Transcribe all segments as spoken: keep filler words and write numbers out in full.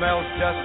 Smells just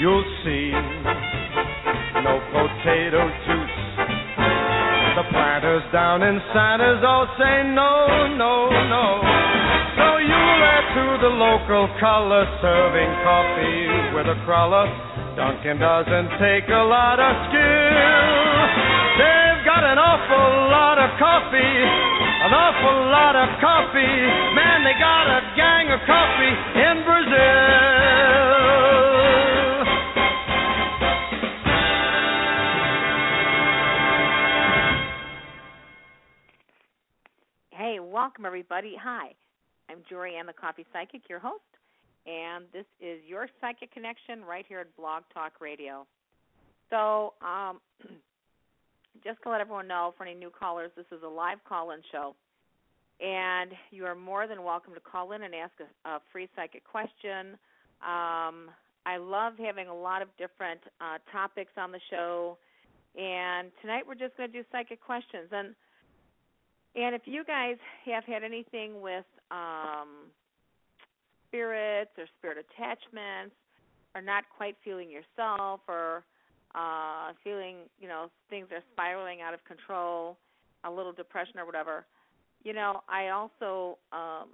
you'll see. No potato juice. The planters down in Santa's all say no, no, no. So you'll add to the local color, serving coffee with a cruller. Dunkin' doesn't take a lot of skill. They've got an awful lot of coffee. An awful lot of coffee. Man, they got a gang of coffee in Brazil. Hey, welcome, everybody. Hi, I'm Jorianne the Coffee Psychic, your host, and this is your Psychic Connection right here at Blog Talk Radio. So, um... just to let everyone know, for any new callers, this is a live call-in show, and you are more than welcome to call in and ask a, a free psychic question. Um, I love having a lot of different uh, topics on the show, and tonight we're just going to do psychic questions. And and if you guys have had anything with um, spirits or spirit attachments, or not quite feeling yourself, or Uh, feeling, you know, things are spiraling out of control, a little depression or whatever. You know, I also, um,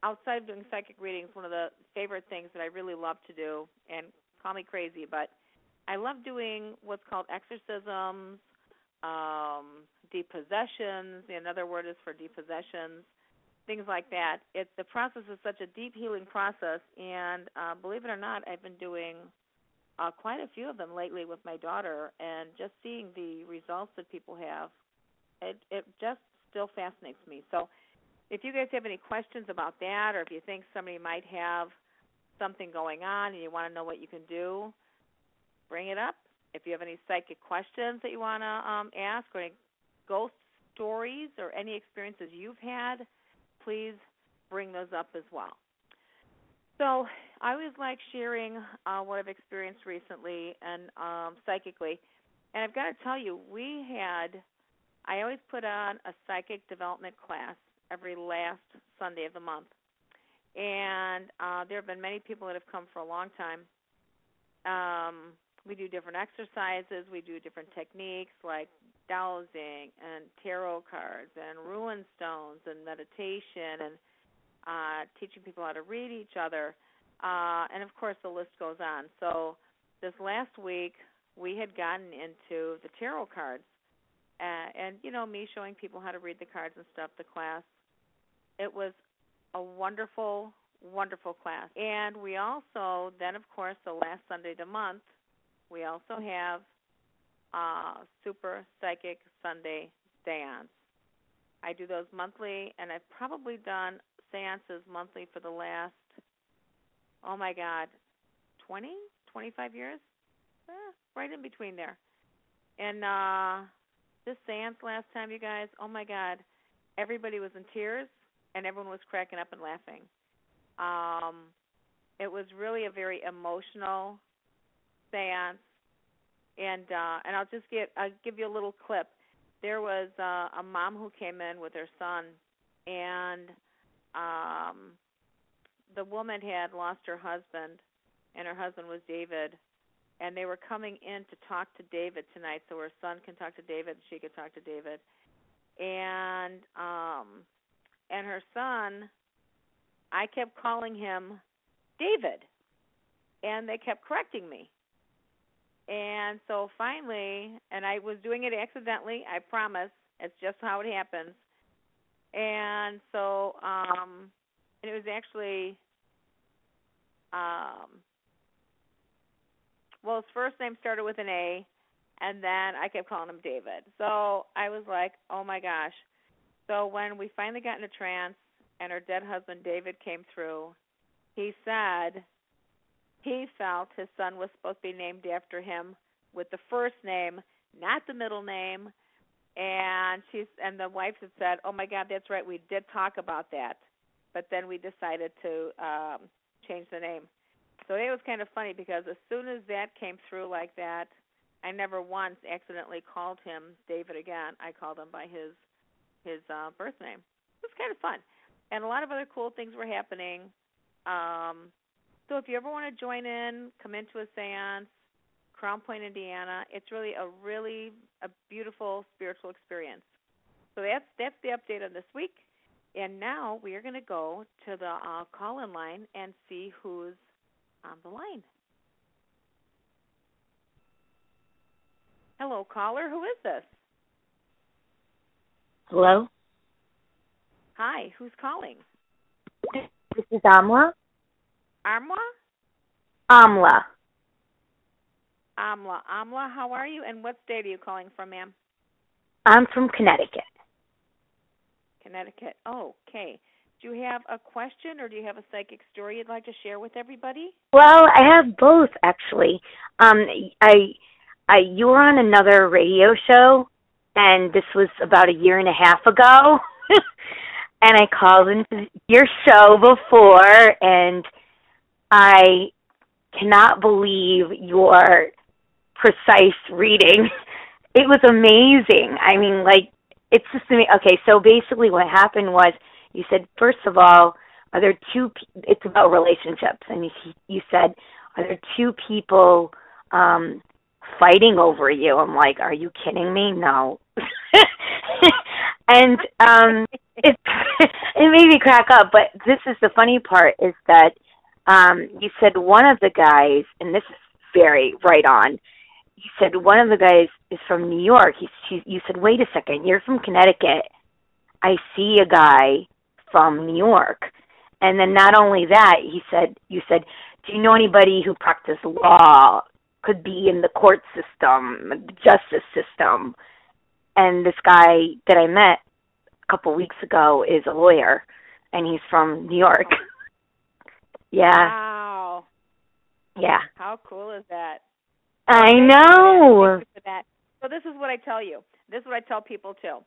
outside of doing psychic readings, one of the favorite things that I really love to do, and call me crazy, but I love doing what's called exorcisms, um, depossessions. Another word is for depossessions, things like that. It's, the process is such a deep healing process, and uh, believe it or not, I've been doing Uh, quite a few of them lately with my daughter, and just seeing the results that people have, it, it just still fascinates me. So if you guys have any questions about that, or if you think somebody might have something going on and you want to know what you can do, bring it up. If you have any psychic questions that you want to um, ask, or any ghost stories or any experiences you've had, please bring those up as well. So I always like sharing uh, what I've experienced recently and um, psychically. And I've got to tell you, we had, I always put on a psychic development class every last Sunday of the month. And uh, there have been many people that have come for a long time. Um, we do different exercises. We do different techniques like dowsing and tarot cards and rune stones and meditation and uh, teaching people how to read each other, uh, and, of course, the list goes on. So this last week we had gotten into the tarot cards, uh, and, you know, me showing people how to read the cards and stuff, the class. It was a wonderful, wonderful class. And we also then, of course, the last Sunday of the month, we also have uh, Super Psychic Sunday Seance. I do those monthly, and I've probably done seances monthly for the last, oh, my God, twenty, twenty-five years? Eh, right in between there. And uh, this seance last time, you guys, oh, my God, everybody was in tears, and everyone was cracking up and laughing. Um, it was really a very emotional seance, and uh, and I'll just get I'll give you a little clip. There was uh, a mom who came in with her son, and um, the woman had lost her husband, and her husband was David, and they were coming in to talk to David tonight, so her son can talk to David, and she could talk to David, and um, and her son. I kept calling him David, and they kept correcting me. And so finally, and I was doing it accidentally, I promise. It's just how it happens. And so um, it was actually, um, well, his first name started with an A, and then I kept calling him David. So I was like, oh, my gosh. So when we finally got in a trance, and her dead husband, David, came through, he said he felt his son was supposed to be named after him with the first name, not the middle name. And she's, and the wife had said, oh, my God, that's right, we did talk about that. But then we decided to um, change the name. So it was kind of funny because as soon as that came through like that, I never once accidentally called him David again. I called him by his, his uh, birth name. It was kind of fun. And a lot of other cool things were happening. Um, so if you ever want to join in, come into a seance, Crown Point, Indiana, it's really a really a beautiful spiritual experience. So that's that's the update on this week. And now we are going to go to the uh, call-in line and see who's on the line. Hello, caller. Who is this? Hello? Hi, who's calling? This is Amla. Amla? Amla. Amla. Amla, how are you, and what state are you calling from, ma'am? I'm from Connecticut. Connecticut. Oh, okay. Do you have a question, or do you have a psychic story you'd like to share with everybody? Well, I have both, actually. Um, I, I, you were on another radio show, and this was about a year and a half ago. And I called into your show before, and I cannot believe your precise reading. It was amazing. I mean, like, it's just amazing. Okay, so basically what happened was you said, first of all, are there two pe- it's about relationships. And you, you said, are there two people um, fighting over you? I'm like, are you kidding me? No. And um, it it made me crack up. But this is the funny part: is that um, you said one of the guys, and this is very right on. You said one of the guys is from New York. He, he, you said, wait a second, you're from Connecticut. I see a guy from New York. And then not only that, he said, you said, do you know anybody who practices law? Could be in the court system, the justice system. And this guy that I met a couple weeks ago is a lawyer, and he's from New York. Yeah. Wow. Yeah. How cool is that? I know. So this is what I tell you. This is what I tell people, too.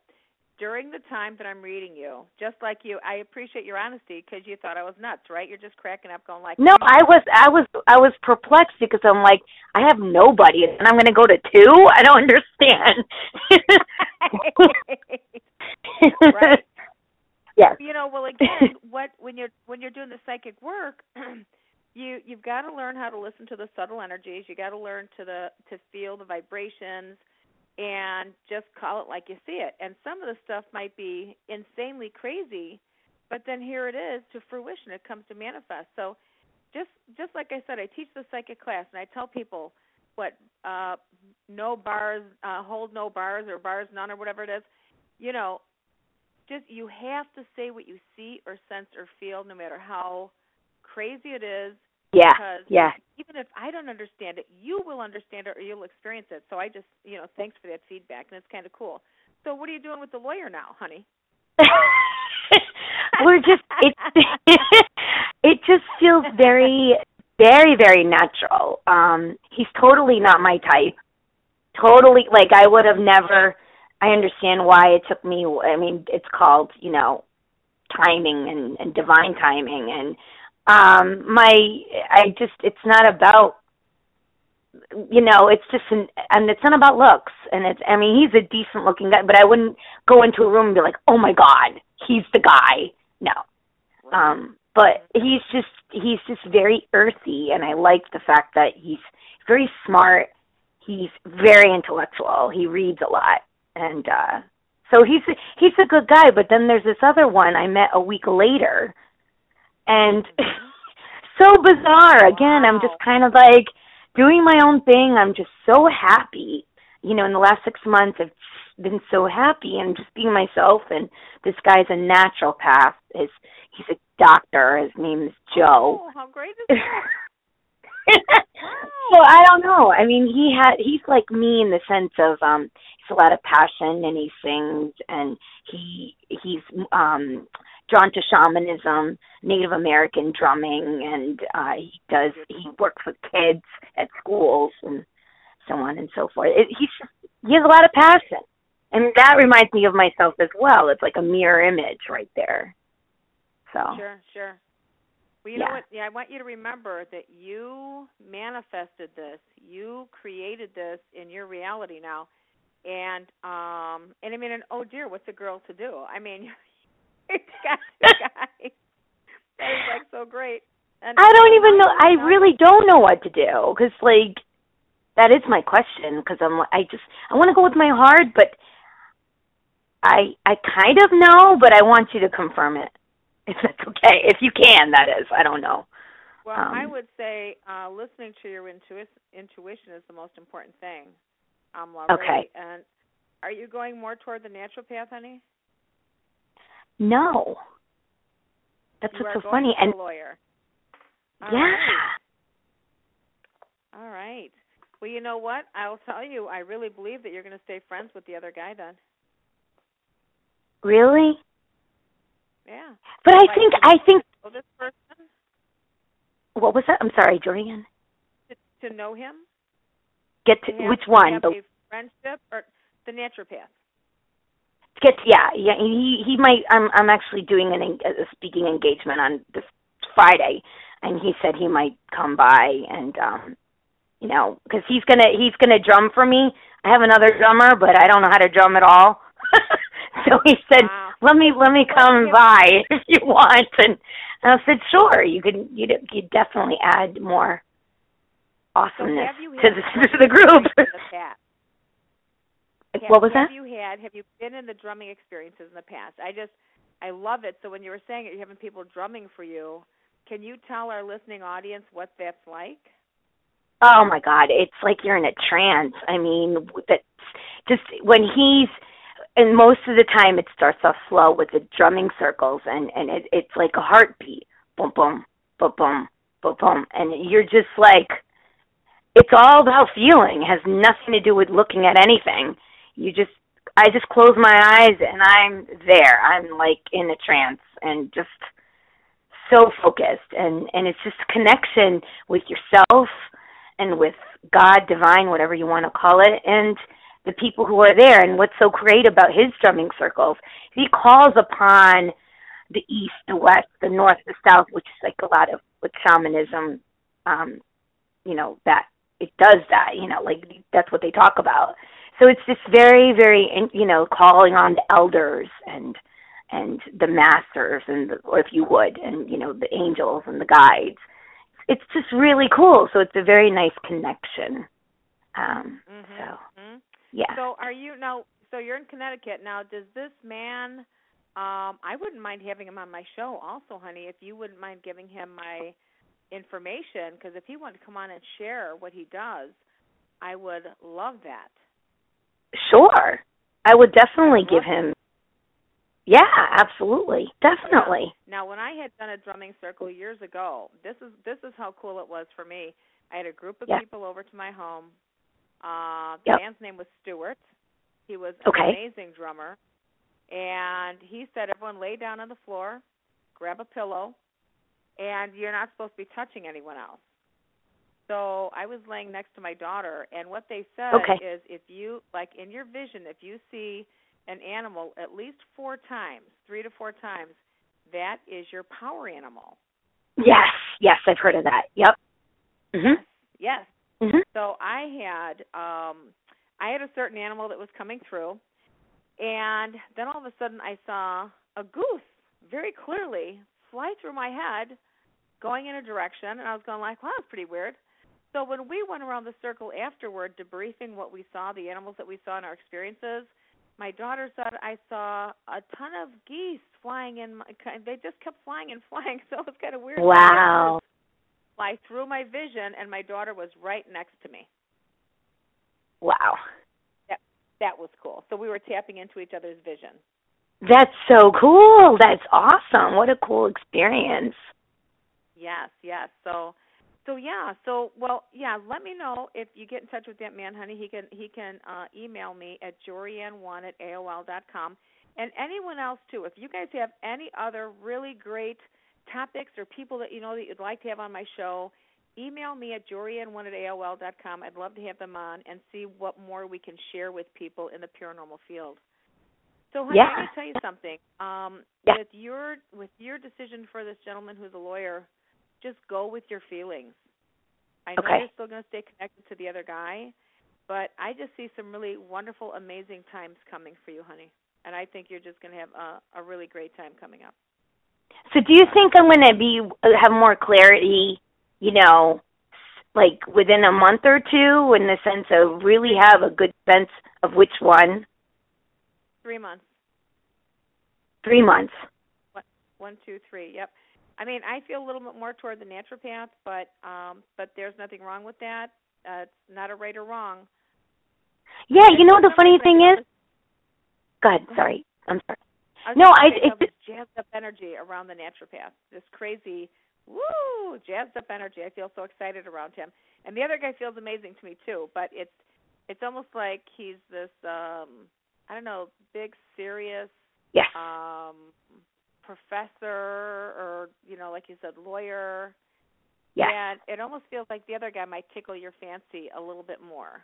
During the time that I'm reading you, just like you, I appreciate your honesty because you thought I was nuts, right? You're just cracking up going like, no, I was I was, I was perplexed because I'm like, I have nobody, and I'm going to go to two? I don't understand. Right. Yes. You know, well, again, what when you're, when you're doing the psychic work, you, you've got to learn how to listen to the subtle energies. You've got to learn to the to feel the vibrations. And just call it like you see it. And some of the stuff might be insanely crazy, But then here it is to fruition. It comes to manifest. So just just like I said, I teach the psychic class, and I tell people what uh, no bars, uh, hold no bars or bars none or whatever it is. You know, just you have to say what you see or sense or feel, no matter how crazy it is. Yeah, because yeah. Even if I don't understand it, you will understand it or you'll experience it. So I just, you know, thanks for that feedback, and it's kind of cool. So what are you doing with the lawyer now, honey? We're just it. It just feels very, very, very natural. Um, he's totally not my type. Totally, like I would have never. I understand why it took me. I mean, it's called, you know, timing and, and divine timing and. Um, my, I just, it's not about, you know, it's just, an, and it's not about looks, and it's, I mean, he's a decent looking guy, but I wouldn't go into a room and be like, oh my God, he's the guy. No. Um, but he's just, he's just very earthy, and I like the fact that he's very smart, he's very intellectual, he reads a lot, and, uh, so he's, he's a good guy, but then there's this other one I met a week later. And so bizarre. Again, wow. I'm just kind of like doing my own thing. I'm just so happy. You know, in the last six months, I've been so happy and just being myself. And this guy's a naturopath. His, he's a doctor. His name is Joe. Oh, how great is that? So I don't know. I mean, he had he's like me in the sense of um, he's a lot of passion, and he sings, and he he's um, drawn to shamanism, Native American drumming, and uh, he does he works with kids at schools and so on and so forth. It, he's he has a lot of passion, and that reminds me of myself as well. It's like a mirror image right there. So sure, sure. Well, you yeah. know what? Yeah, I want you to remember that you manifested this, you created this in your reality now, and um, and I mean, and oh dear, what's a girl to do? I mean, it's got the guy that is like so great. And I don't even know. I really don't know what to do because, like, that is my question. Because I'm, I just, I want to go with my heart, but I, I kind of know, but I want you to confirm it. If that's okay, if you can, that is. I don't know. Well, um, I would say uh, listening to your intuition, intuition is the most important thing. Um, Amla, okay. And are you going more toward the natural path, honey? No. That's you what's are so going funny. To and a lawyer. All yeah. Right. All right. Well, you know what? I'll tell you. I really believe that you're going to stay friends with the other guy then. Really? Yeah. But I like, think I think know this person? What was that? I'm sorry, Jorianne. To, to know him? Get to, to have, which one? To have the a friendship or the naturopath? Get to, yeah, yeah. He he might. I'm I'm actually doing an, a speaking engagement on this Friday, and he said he might come by and um, you know, because he's gonna he's gonna drum for me. I have another drummer, but I don't know how to drum at all. So he said, wow. "Let me let me come well, by if you want." And I said, "Sure, you could you you definitely add more awesomeness so to, the, to the group." Have, what was have that? Have you had? Have you been in the drumming experiences in the past? I just I love it. So when you were saying it, you're having people drumming for you. Can you tell our listening audience what that's like? Oh my God, it's like you're in a trance. I mean, that's just when he's. And most of the time it starts off slow with the drumming circles, and, and it, it's like a heartbeat. Boom, boom, boom, boom, boom, boom. And you're just like, it's all about feeling. It has nothing to do with looking at anything. You just, I just close my eyes and I'm there. I'm like in a trance and just so focused. And, and it's just connection with yourself and with God, divine, whatever you want to call it. And the people who are there, and what's so great about his drumming circles, he calls upon the east, the west, the north, the south, which is like a lot of with shamanism, um, you know, that it does that, you know, like that's what they talk about. So it's just very, very, you know, calling on the elders and and the masters, and the, or if you would, and, you know, the angels and the guides. It's just really cool. So it's a very nice connection. Um, mm-hmm. So. Mm-hmm. Yeah. So are you now? So you're in Connecticut now. Does this man Um, I wouldn't mind having him on my show also, honey, if you wouldn't mind giving him my information, because if he wanted to come on and share what he does, I would love that. Sure. I would definitely give him. Yeah, absolutely. Definitely. Yeah. Now, when I had done a drumming circle years ago, this is this is how cool it was for me. I had a group of yeah. people over to my home. Uh, the yep. man's name was Stuart. He was an okay. amazing drummer. And he said, everyone lay down on the floor, grab a pillow, and you're not supposed to be touching anyone else. So I was laying next to my daughter, and what they said okay. is if you, like in your vision, if you see an animal at least four times, three to four times, that is your power animal. Yes, yes, I've heard of that. Yep. Mm-hmm. Yes. Mm-hmm. So I had, um, I had a certain animal that was coming through, and then all of a sudden I saw a goose very clearly fly through my head, going in a direction, and I was going like, wow, that's pretty weird. So when we went around the circle afterward, debriefing what we saw, the animals that we saw in our experiences, my daughter said, I saw a ton of geese flying in. My, they just kept flying and flying, so it was kind of weird. Wow. Fly through my vision, and my daughter was right next to me. Wow. That, that was cool. So we were tapping into each other's vision. That's so cool. That's awesome. What a cool experience. Yes, yes. So, so yeah. So, well, yeah. Let me know if you get in touch with that man, honey. He can he can uh, email me at jorianne one at a o l dot com. And anyone else too. If you guys have any other really great topics or people that you know that you'd like to have on my show, email me at jorianne one at a o l dot com. I'd love to have them on and see what more we can share with people in the paranormal field. So, honey, yeah. I can tell you something. Um, yeah. With your with your decision for this gentleman who's a lawyer, just go with your feelings. I know okay. you're still going to stay connected to the other guy, but I just see some really wonderful, amazing times coming for you, honey. And I think you're just going to have a, a really great time coming up. So do you think I'm going to be have more clarity, you know, like within a month or two, in the sense of really have a good sense of which one? Three months. Three months. One, one, two, three, yep. I mean, I feel a little bit more toward the naturopath, but um, but there's nothing wrong with that. Uh, it's not a right or wrong. Yeah, you know, the funny thing is. Go ahead. Sorry, I'm sorry. I no, I it, this jazzed up energy around the naturopath. This crazy, woo, jazzed up energy. I feel so excited around him, and the other guy feels amazing to me too. But it's it's almost like he's this um, I don't know, big serious. Yes. Um, professor or, you know, like you said, lawyer. Yeah. And it almost feels like the other guy might tickle your fancy a little bit more.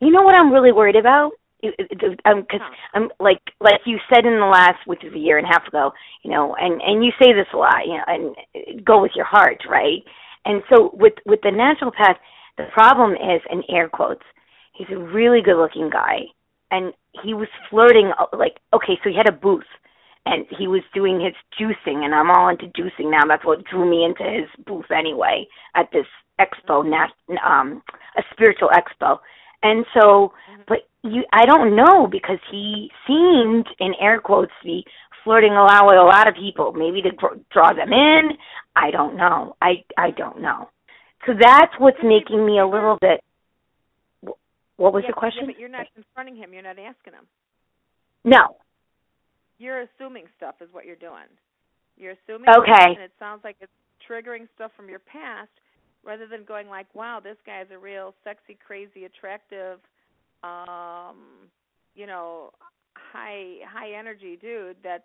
You know what I'm really worried about? Because um, huh. I'm like, like you said in the last, which is a year and a half ago, you know, and, and you say this a lot, you know, and go with your heart, right? And so with, with the naturopath, the problem is, in air quotes, he's a really good-looking guy. And he was flirting, like, okay, so he had a booth. And he was doing his juicing, and I'm all into juicing now. That's what drew me into his booth anyway at this expo, um, a spiritual expo. And so, but you, I don't know, because he seemed, in air quotes, to be flirting a lot with a lot of people, maybe to draw them in. I don't know. I, I don't know. So that's what's making me a little bit, what was yeah, the question? Yeah, but you're not confronting him. You're not asking him. No. You're assuming stuff is what you're doing. You're assuming okay. and it sounds like it's triggering stuff from your past rather than going like, wow, this guy is a real sexy, crazy, attractive, um, you know, high high energy dude that's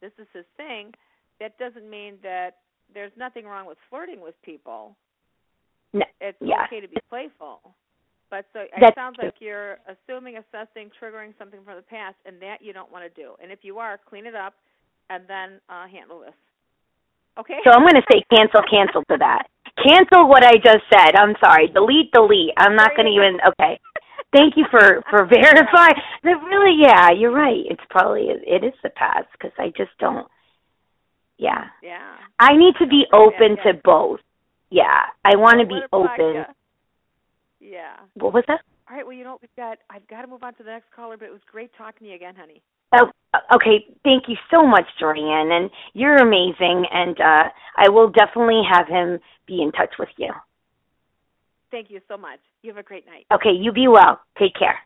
this is his thing. That doesn't mean that there's nothing wrong with flirting with people. No. It's yeah. okay to be playful. But so it That's sounds like you're assuming, assessing, triggering something from the past, and that you don't want to do. And if you are, clean it up and then uh, handle this. Okay? So I'm going to say cancel, cancel to that. Cancel what I just said. I'm sorry. Delete, delete. I'm not going to even, okay. Thank you for, for verifying. Really, yeah, you're right. It's probably, it is the past because I just don't, yeah. Yeah. I need to be open yeah, yeah. to both. Yeah. I want to be open. Vodka. Yeah. What was that? All right, well, you know, we've got, I've got to move on to the next caller, but it was great talking to you again, honey. Oh, okay. Thank you so much, Jorianne, and you're amazing, and uh, I will definitely have him be in touch with you. Thank you so much. You have a great night. Okay, you be well. Take care.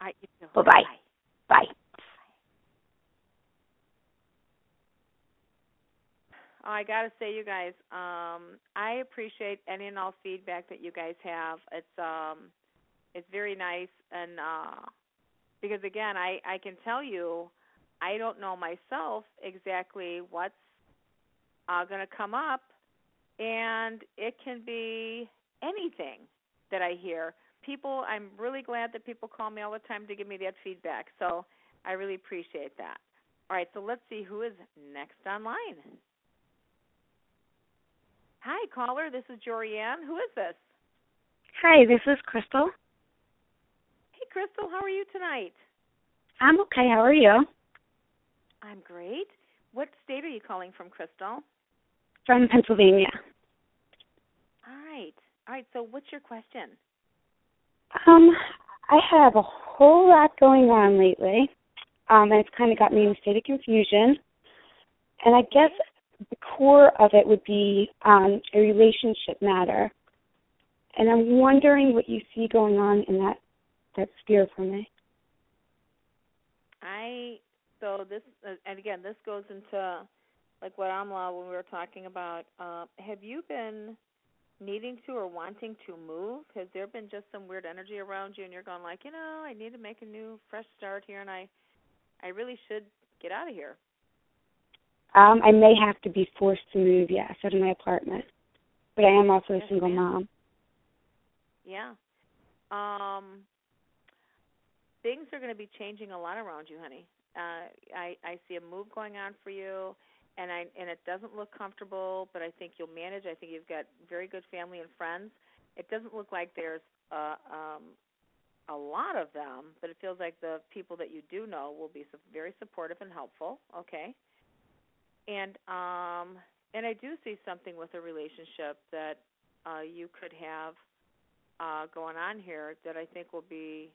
All right, you too. Bye-bye. Bye. Bye. Oh, I got to say, you guys, um, I appreciate any and all feedback that you guys have. It's um, it's very nice, and uh, because, again, I, I can tell you I don't know myself exactly what's uh, going to come up, and it can be anything that I hear. People, I'm really glad that people call me all the time to give me that feedback, so I really appreciate that. All right, so let's see who is next online. Hi, caller. This is Jorianne. Who is this? Hi, this is Crystal. Hey, Crystal. How are you tonight? I'm okay. How are you? I'm great. What state are you calling from, Crystal? From Pennsylvania. All right. All right. So what's your question? Um, I have a whole lot going on lately, um, and it's kind of got me in a state of confusion, and I guess the core of it would be um, a relationship matter. And I'm wondering what you see going on in that, that sphere for me. I, so this, uh, and again, this goes into like what Amla, when we were talking about, uh, have you been needing to or wanting to move? Has there been just some weird energy around you and you're going like, you know, I need to make a new fresh start here and I, I really should get out of here? Um, I may have to be forced to move, yes, out of my apartment. But I am also a single mom. Yeah. Um, things are going to be changing a lot around you, honey. Uh, I, I see a move going on for you, and I and it doesn't look comfortable, but I think you'll manage. I think you've got very good family and friends. It doesn't look like there's a, um, a lot of them, but it feels like the people that you do know will be very supportive and helpful, okay? And um, and I do see something with a relationship that uh, you could have uh, going on here that I think will be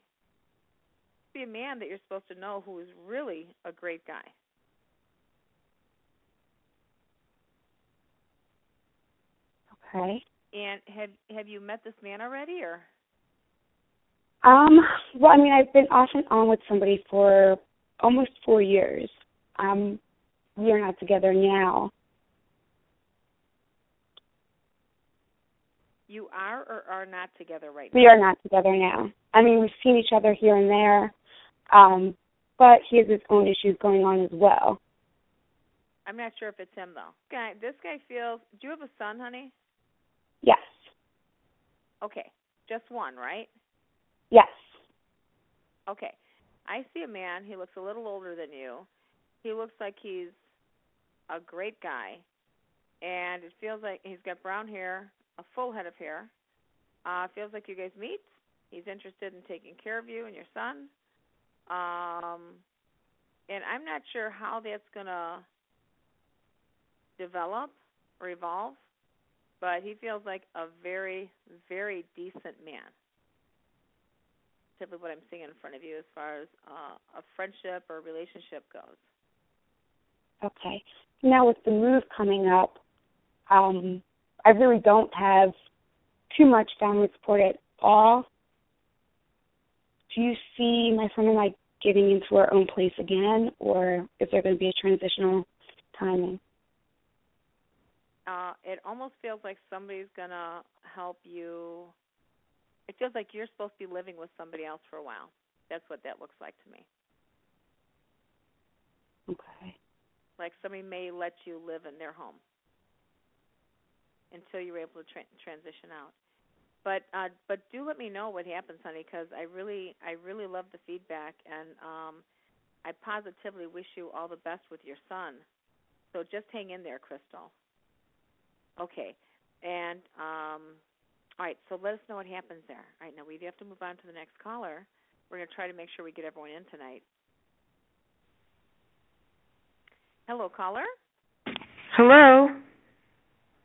be a man that you're supposed to know who is really a great guy. Okay. And have have you met this man already, or? Um. Well, I mean, I've been off and on with somebody for almost four years. Um. We're not together now. You are or are not together right now? We are not together now. I mean, we've seen each other here and there, um, but he has his own issues going on as well. I'm not sure if it's him, though. Guy, this guy feels... Do you have a son, honey? Yes. Okay. Just one, right? Yes. Okay. I see a man. He looks a little older than you. He looks like he's a great guy, and it feels like he's got brown hair, a full head of hair. Uh, feels like you guys meet. He's interested in taking care of you and your son. Um, and I'm not sure how that's going to develop or evolve, but he feels like a very, very decent man. Typically what I'm seeing in front of you as far as uh, a friendship or relationship goes. Okay. Now with the move coming up, um, I really don't have too much family support at all. Do you see my son and I getting into our own place again, or is there going to be a transitional timing? Uh, it almost feels like somebody's going to help you. It feels like you're supposed to be living with somebody else for a while. That's what that looks like to me. Okay. Like somebody may let you live in their home until you're able to tra- transition out. But uh, but do let me know what happens, honey, because I really I really love the feedback, and um, I positively wish you all the best with your son. So just hang in there, Crystal. Okay. And um, all right, so let us know what happens there. All right, now we do have to move on to the next caller. We're going to try to make sure we get everyone in tonight. Hello, caller. Hello.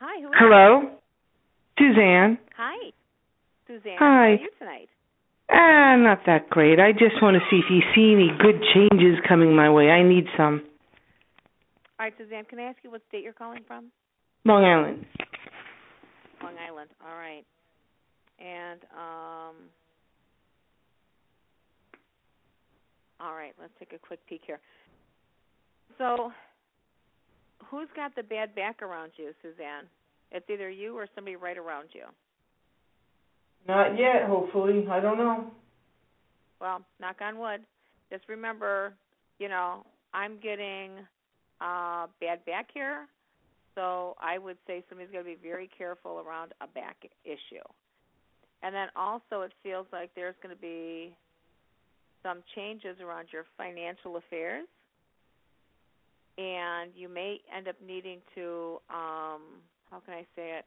Hi, who is Hello. It? Suzanne. Hi. Suzanne. Hi. How are you tonight? Ah, not that great. I just want to see if you see any good changes coming my way. I need some. All right, Suzanne, can I ask you what state you're calling from? Long Island. Long Island, all right. And, um, all right, let's take a quick peek here. So who's got the bad back around you, Suzanne? It's either you or somebody right around you. Not yet, hopefully. I don't know. Well, knock on wood. Just remember, you know, I'm getting uh, bad back here, so I would say somebody's going to be very careful around a back issue. And then also it feels like there's going to be some changes around your financial affairs, and you may end up needing to, um, how can I say it,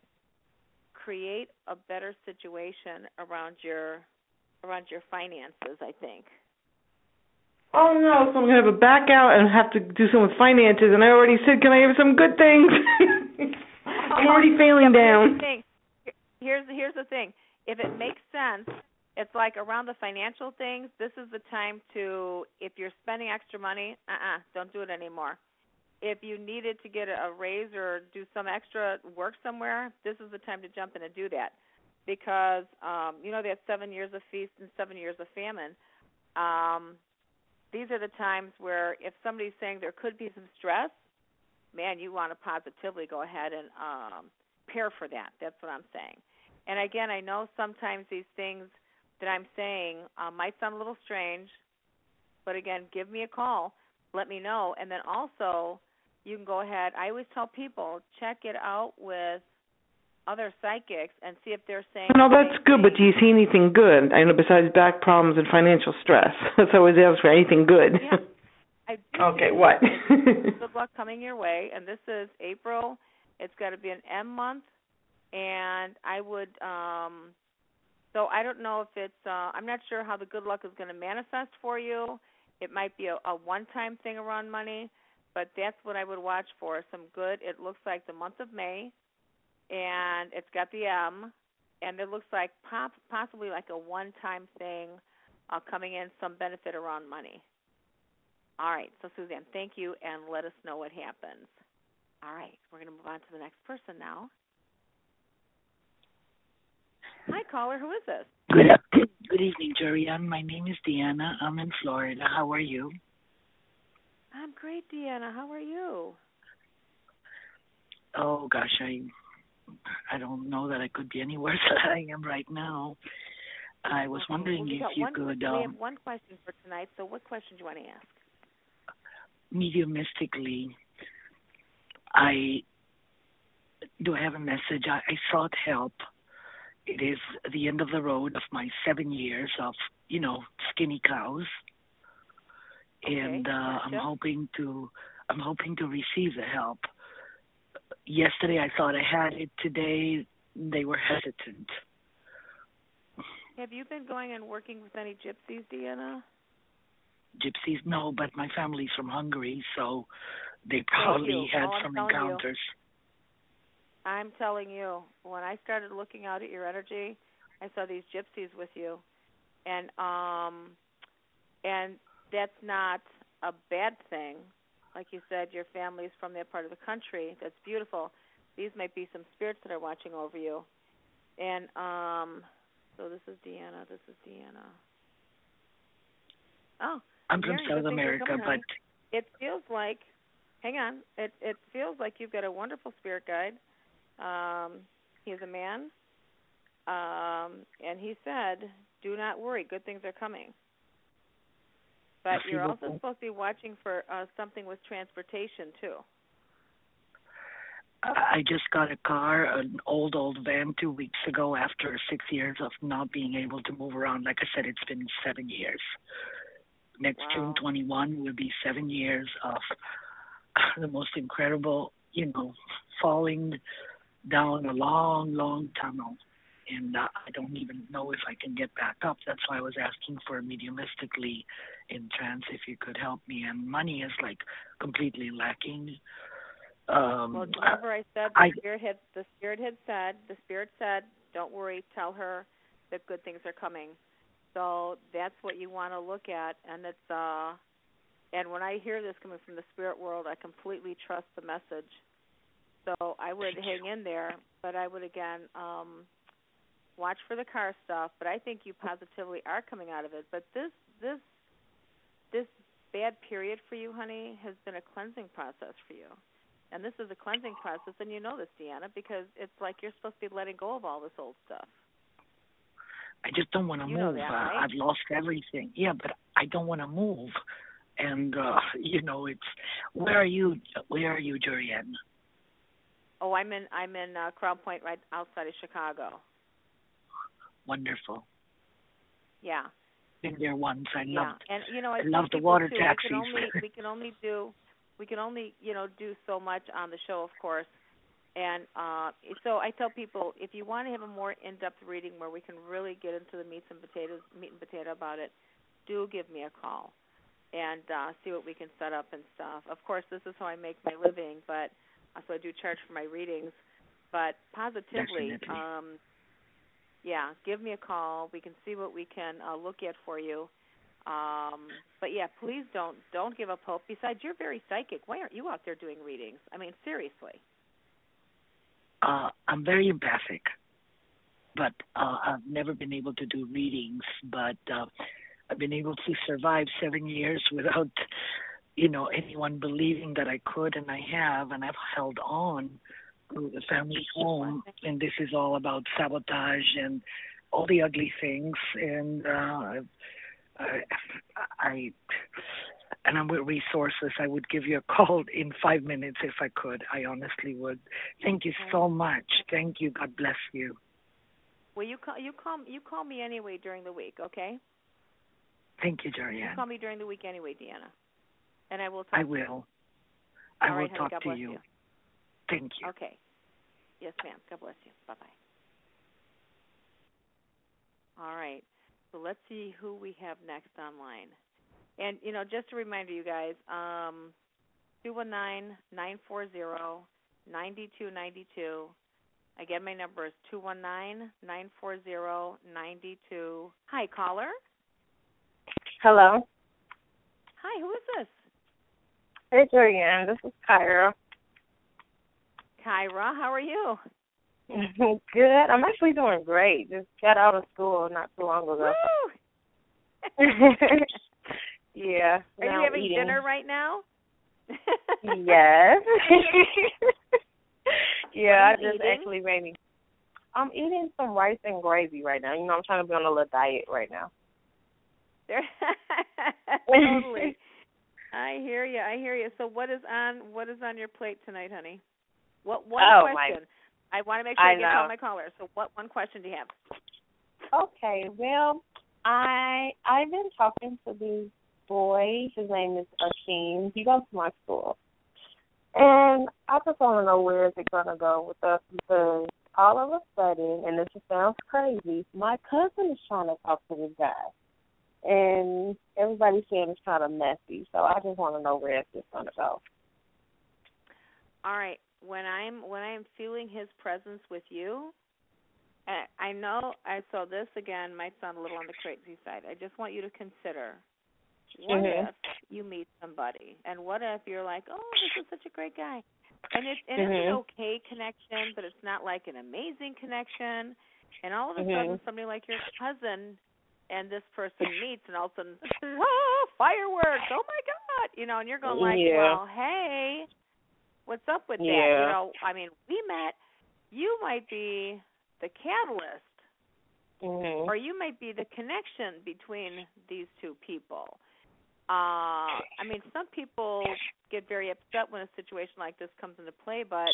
create a better situation around your around your finances, I think. Oh, no, so I'm going to have a back out and have to do some with finances, and I already said, can I have some good things? I'm already failing down. Here's, here's the thing. If it makes sense, it's like around the financial things, this is the time to, if you're spending extra money, uh-uh, don't do it anymore. If you needed to get a raise or do some extra work somewhere, this is the time to jump in and do that. Because, um, you know, they have seven years of feast and seven years of famine. Um, these are the times where if somebody's saying there could be some stress, man, you want to positively go ahead and um, prepare for that. That's what I'm saying. And, again, I know sometimes these things that I'm saying uh, might sound a little strange, but, again, give me a call. Let me know. And then also, you can go ahead. I always tell people, check it out with other psychics and see if they're saying. No, that's good, but do you see anything good? I know besides back problems and financial stress. That's always asked for anything good. Yeah, I do. Okay, what? Good luck coming your way. And this is April. It's got to be an M month. And I would, um, so I don't know if it's, uh, I'm not sure how the good luck is going to manifest for you. It might be a, a one-time thing around money. But that's what I would watch for, some good. It looks like the month of May, and it's got the M, and it looks like pop, possibly like a one-time thing uh, coming in, some benefit around money. All right, so Suzanne, thank you, and let us know what happens. All right, we're going to move on to the next person now. Hi, caller. Who is this? Good, good evening, Jorianne. My name is Deanna. I'm in Florida. How are you? I'm great, Deanna. How are you? Oh, gosh, I I don't know that I could be any worse than I am right now. I was wondering well, if you one, could... We have one question for tonight, so what question do you want to ask? Mediumistically, I do have a message. I, I sought help. It is the end of the road of my seven years of, you know, skinny cows. Okay, and uh, gotcha. I'm hoping to, I'm hoping to receive the help. Yesterday I thought I had it. Today they were hesitant. Have you been going and working with any gypsies, Deanna? Gypsies, no, but my family's from Hungary, so they probably had oh, some encounters. You. I'm telling you, when I started looking out at your energy, I saw these gypsies with you, and um, and. That's not a bad thing. Like you said, your family's from that part of the country. That's beautiful. These might be some spirits that are watching over you. And um, so this is Deanna. This is Deanna. Oh, I'm from South America, but it feels like. Hang on. It it feels like you've got a wonderful spirit guide. Um, he's a man, um, and he said, "Do not worry. Good things are coming." But you're also supposed to be watching for uh, something with transportation, too. I just got a car, an old, old van, two weeks ago after six years of not being able to move around. Like I said, it's been seven years. Next wow. June twenty-first will be seven years of the most incredible, you know, falling down a long, long tunnel. And uh, I don't even know if I can get back up. That's why I was asking for mediumistically in trance if you could help me. And money is, like, completely lacking. Um, well, remember I said the, I, spirit had, the spirit had said, the spirit said, don't worry, tell her that good things are coming. So that's what you want to look at, and it's uh, and when I hear this coming from the spirit world, I completely trust the message. So I would Thank hang you. in there, but I would again um, watch for the car stuff. But I think you positively are coming out of it. But this this this bad period for you, honey, has been a cleansing process for you, and this is a cleansing process, and you know this, Deanna, because it's like you're supposed to be letting go of all this old stuff. I just don't want to you move. That, right? uh, I've lost everything. Yeah, but I don't want to move. And, uh, you know, it's, where are you, where are you, Jorianne? Oh, I'm in, I'm in uh, Crown Point, right outside of Chicago. Wonderful. Yeah. Been there once. I yeah. loved, and, you know, I, I love the water too. taxis. We can, only, we can only do, we can only, you know, do so much on the show, of course. And uh, so I tell people, if you want to have a more in-depth reading where we can really get into the meats and potatoes, meat and potato about it, do give me a call and uh, see what we can set up and stuff. Of course, this is how I make my living, but uh, so I do charge for my readings. But positively, um, yeah, give me a call. We can see what we can uh, look at for you. Um, but, yeah, please don't don't give up hope. Besides, you're very psychic. Why aren't you out there doing readings? I mean, seriously. Uh, I'm very empathic, but uh, I've never been able to do readings, but uh, I've been able to survive seven years without, you know, anyone believing that I could, and I have, and I've held on to the family home, and this is all about sabotage and all the ugly things, and uh, I, I, and I'm with resources. I would give you a call in five minutes if I could. I honestly would. Thank you so much. Thank you. God bless you. Well, you call you call you call me anyway during the week, okay? Thank you, Jorianne. You call me during the week anyway, Deanna, and I will talk. I will. To you. I All will right, talk honey, to you. you. Thank you. Okay. Yes, ma'am. God bless you. Bye bye. All right. So let's see who we have next online. And, you know, just a reminder, you guys, um, two one nine, nine four zero, nine two nine two. Again, my number is two one nine, nine four zero, nine two. Hi, caller. Hello. Hi, who is this? Hey, Jorianne. This is Kyra. Kyra, how are you? Good. I'm actually doing great. Just got out of school not too long ago. Woo! Yeah. Are you having eating. dinner right now? Yes. Yeah, I just eating? actually made me. I'm eating some rice and gravy right now. You know, I'm trying to be on a little diet right now. There. Totally. I hear you. I hear you. So what is on what is on your plate tonight, honey? What one oh, question? My. I want to make sure I, I get all my callers. So what one question do you have? Okay. Well, I I've been talking to these. Boy, his name is Ashim. He goes to my school, and I just want to know where is it going to go with us, because all of a sudden, and this sounds crazy, my cousin is trying to talk to this guy, and everybody's saying it's kind of messy. So I just want to know where it's going to go. All right, when I'm when I'm feeling his presence with you, I, I know I saw this again might sound a little on the crazy side. I just want you to consider. What mm-hmm. if you meet somebody, and what if you're like, oh, this is such a great guy, and it's, and mm-hmm. it's an okay connection, but it's not like an amazing connection, and all of a mm-hmm. sudden somebody like your cousin and this person meets, and all of a sudden, oh, fireworks, oh, my God, you know, and you're going like, yeah. well, hey, what's up with yeah. that? You know, I mean, we met, you might be the catalyst, mm-hmm. or you might be the connection between these two people. Uh, I mean, some people get very upset when a situation like this comes into play, but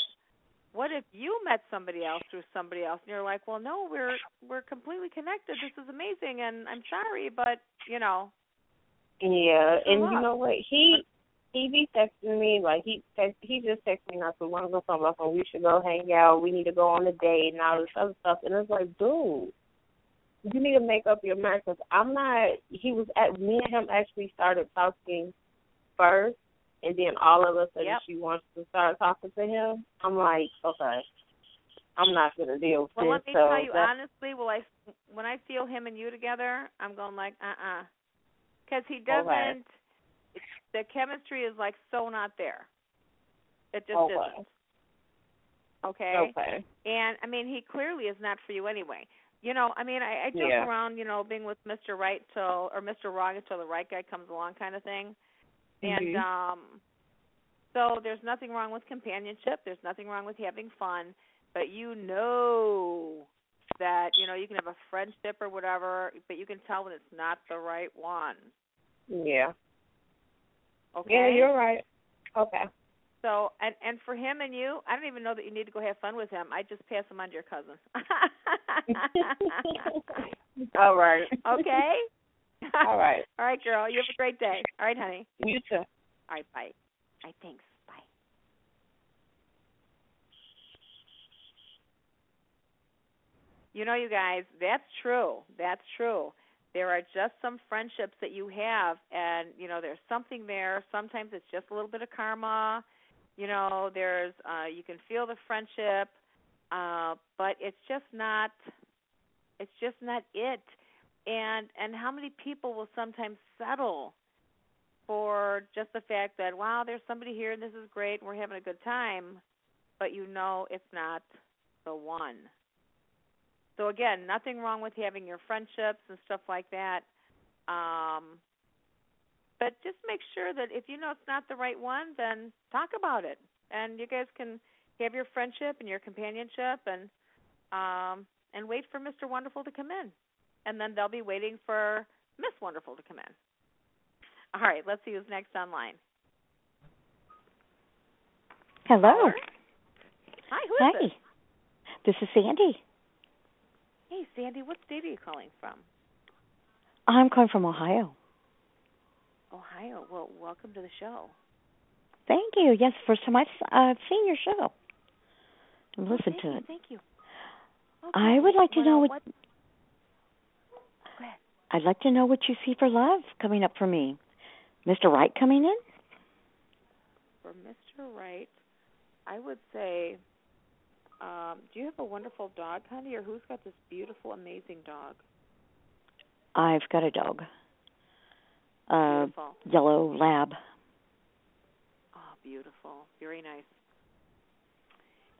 what if you met somebody else through somebody else, and you're like, well, no, we're we're completely connected. This is amazing, and I'm sorry, but, you know. Yeah, and you know what? He he be texting me, like, he text, he just texted me not so long ago, something like, we should go hang out, we need to go on a date, and all this other stuff, and it's like, dude. You need to make up your mind, because I'm not, he was at, me and him actually started talking first, and then all of a sudden yep. she wants to start talking to him. I'm like, okay. I'm not going to deal with well, this. Well, let me so tell you, honestly, will I, when I feel him and you together, I'm going like, uh-uh. Because he doesn't, right. the chemistry is like so not there. It just okay. isn't. Okay? Okay. And, I mean, he clearly is not for you anyway. You know, I mean, I, I joke yeah. around, you know, being with Mister Right till, or Mister Wrong until the right guy comes along kind of thing. Mm-hmm. And um, so there's nothing wrong with companionship. There's nothing wrong with having fun. But you know that, you know, you can have a friendship or whatever, but you can tell when it's not the right one. Yeah. Okay? Yeah, you're right. Okay. So, and, and for him and you, I don't even know that you need to go have fun with him. I just pass him on to your cousin. All right. Okay? All right. All right, girl. You have a great day. All right, honey. You too. All right, bye. All right, thanks. Bye. You know, you guys, that's true. That's true. There are just some friendships that you have, and, you know, there's something there. Sometimes it's just a little bit of karma. You know, there's uh, you can feel the friendship, uh, but it's just not, it's just not it. And and how many people will sometimes settle for just the fact that, wow, there's somebody here and this is great and we're having a good time, but you know it's not the one. So again, nothing wrong with having your friendships and stuff like that, um, but just make sure that if you know it's not the right one, then talk about it, and you guys can have your friendship and your companionship, and um, and wait for Mister Wonderful to come in, and then they'll be waiting for Miss Wonderful to come in. All right, let's see who's next online. Hello. Hi, who is Hi. This? This is Sandy. Hey, Sandy, what state are you calling from? I'm calling from Ohio. Ohio. Well, welcome to the show. Thank you. Yes, first time I've uh, seen your show and listened oh, to you. it. Thank you. Okay. I would like to well, know what, what... Go ahead. I'd like to know what you see for love coming up for me. Mister Wright coming in? For Mister Wright, I would say... Um, do you have a wonderful dog, honey, or who's got this beautiful, amazing dog? I've got a dog. Uh, beautiful. Yellow lab. Oh, beautiful. Very nice.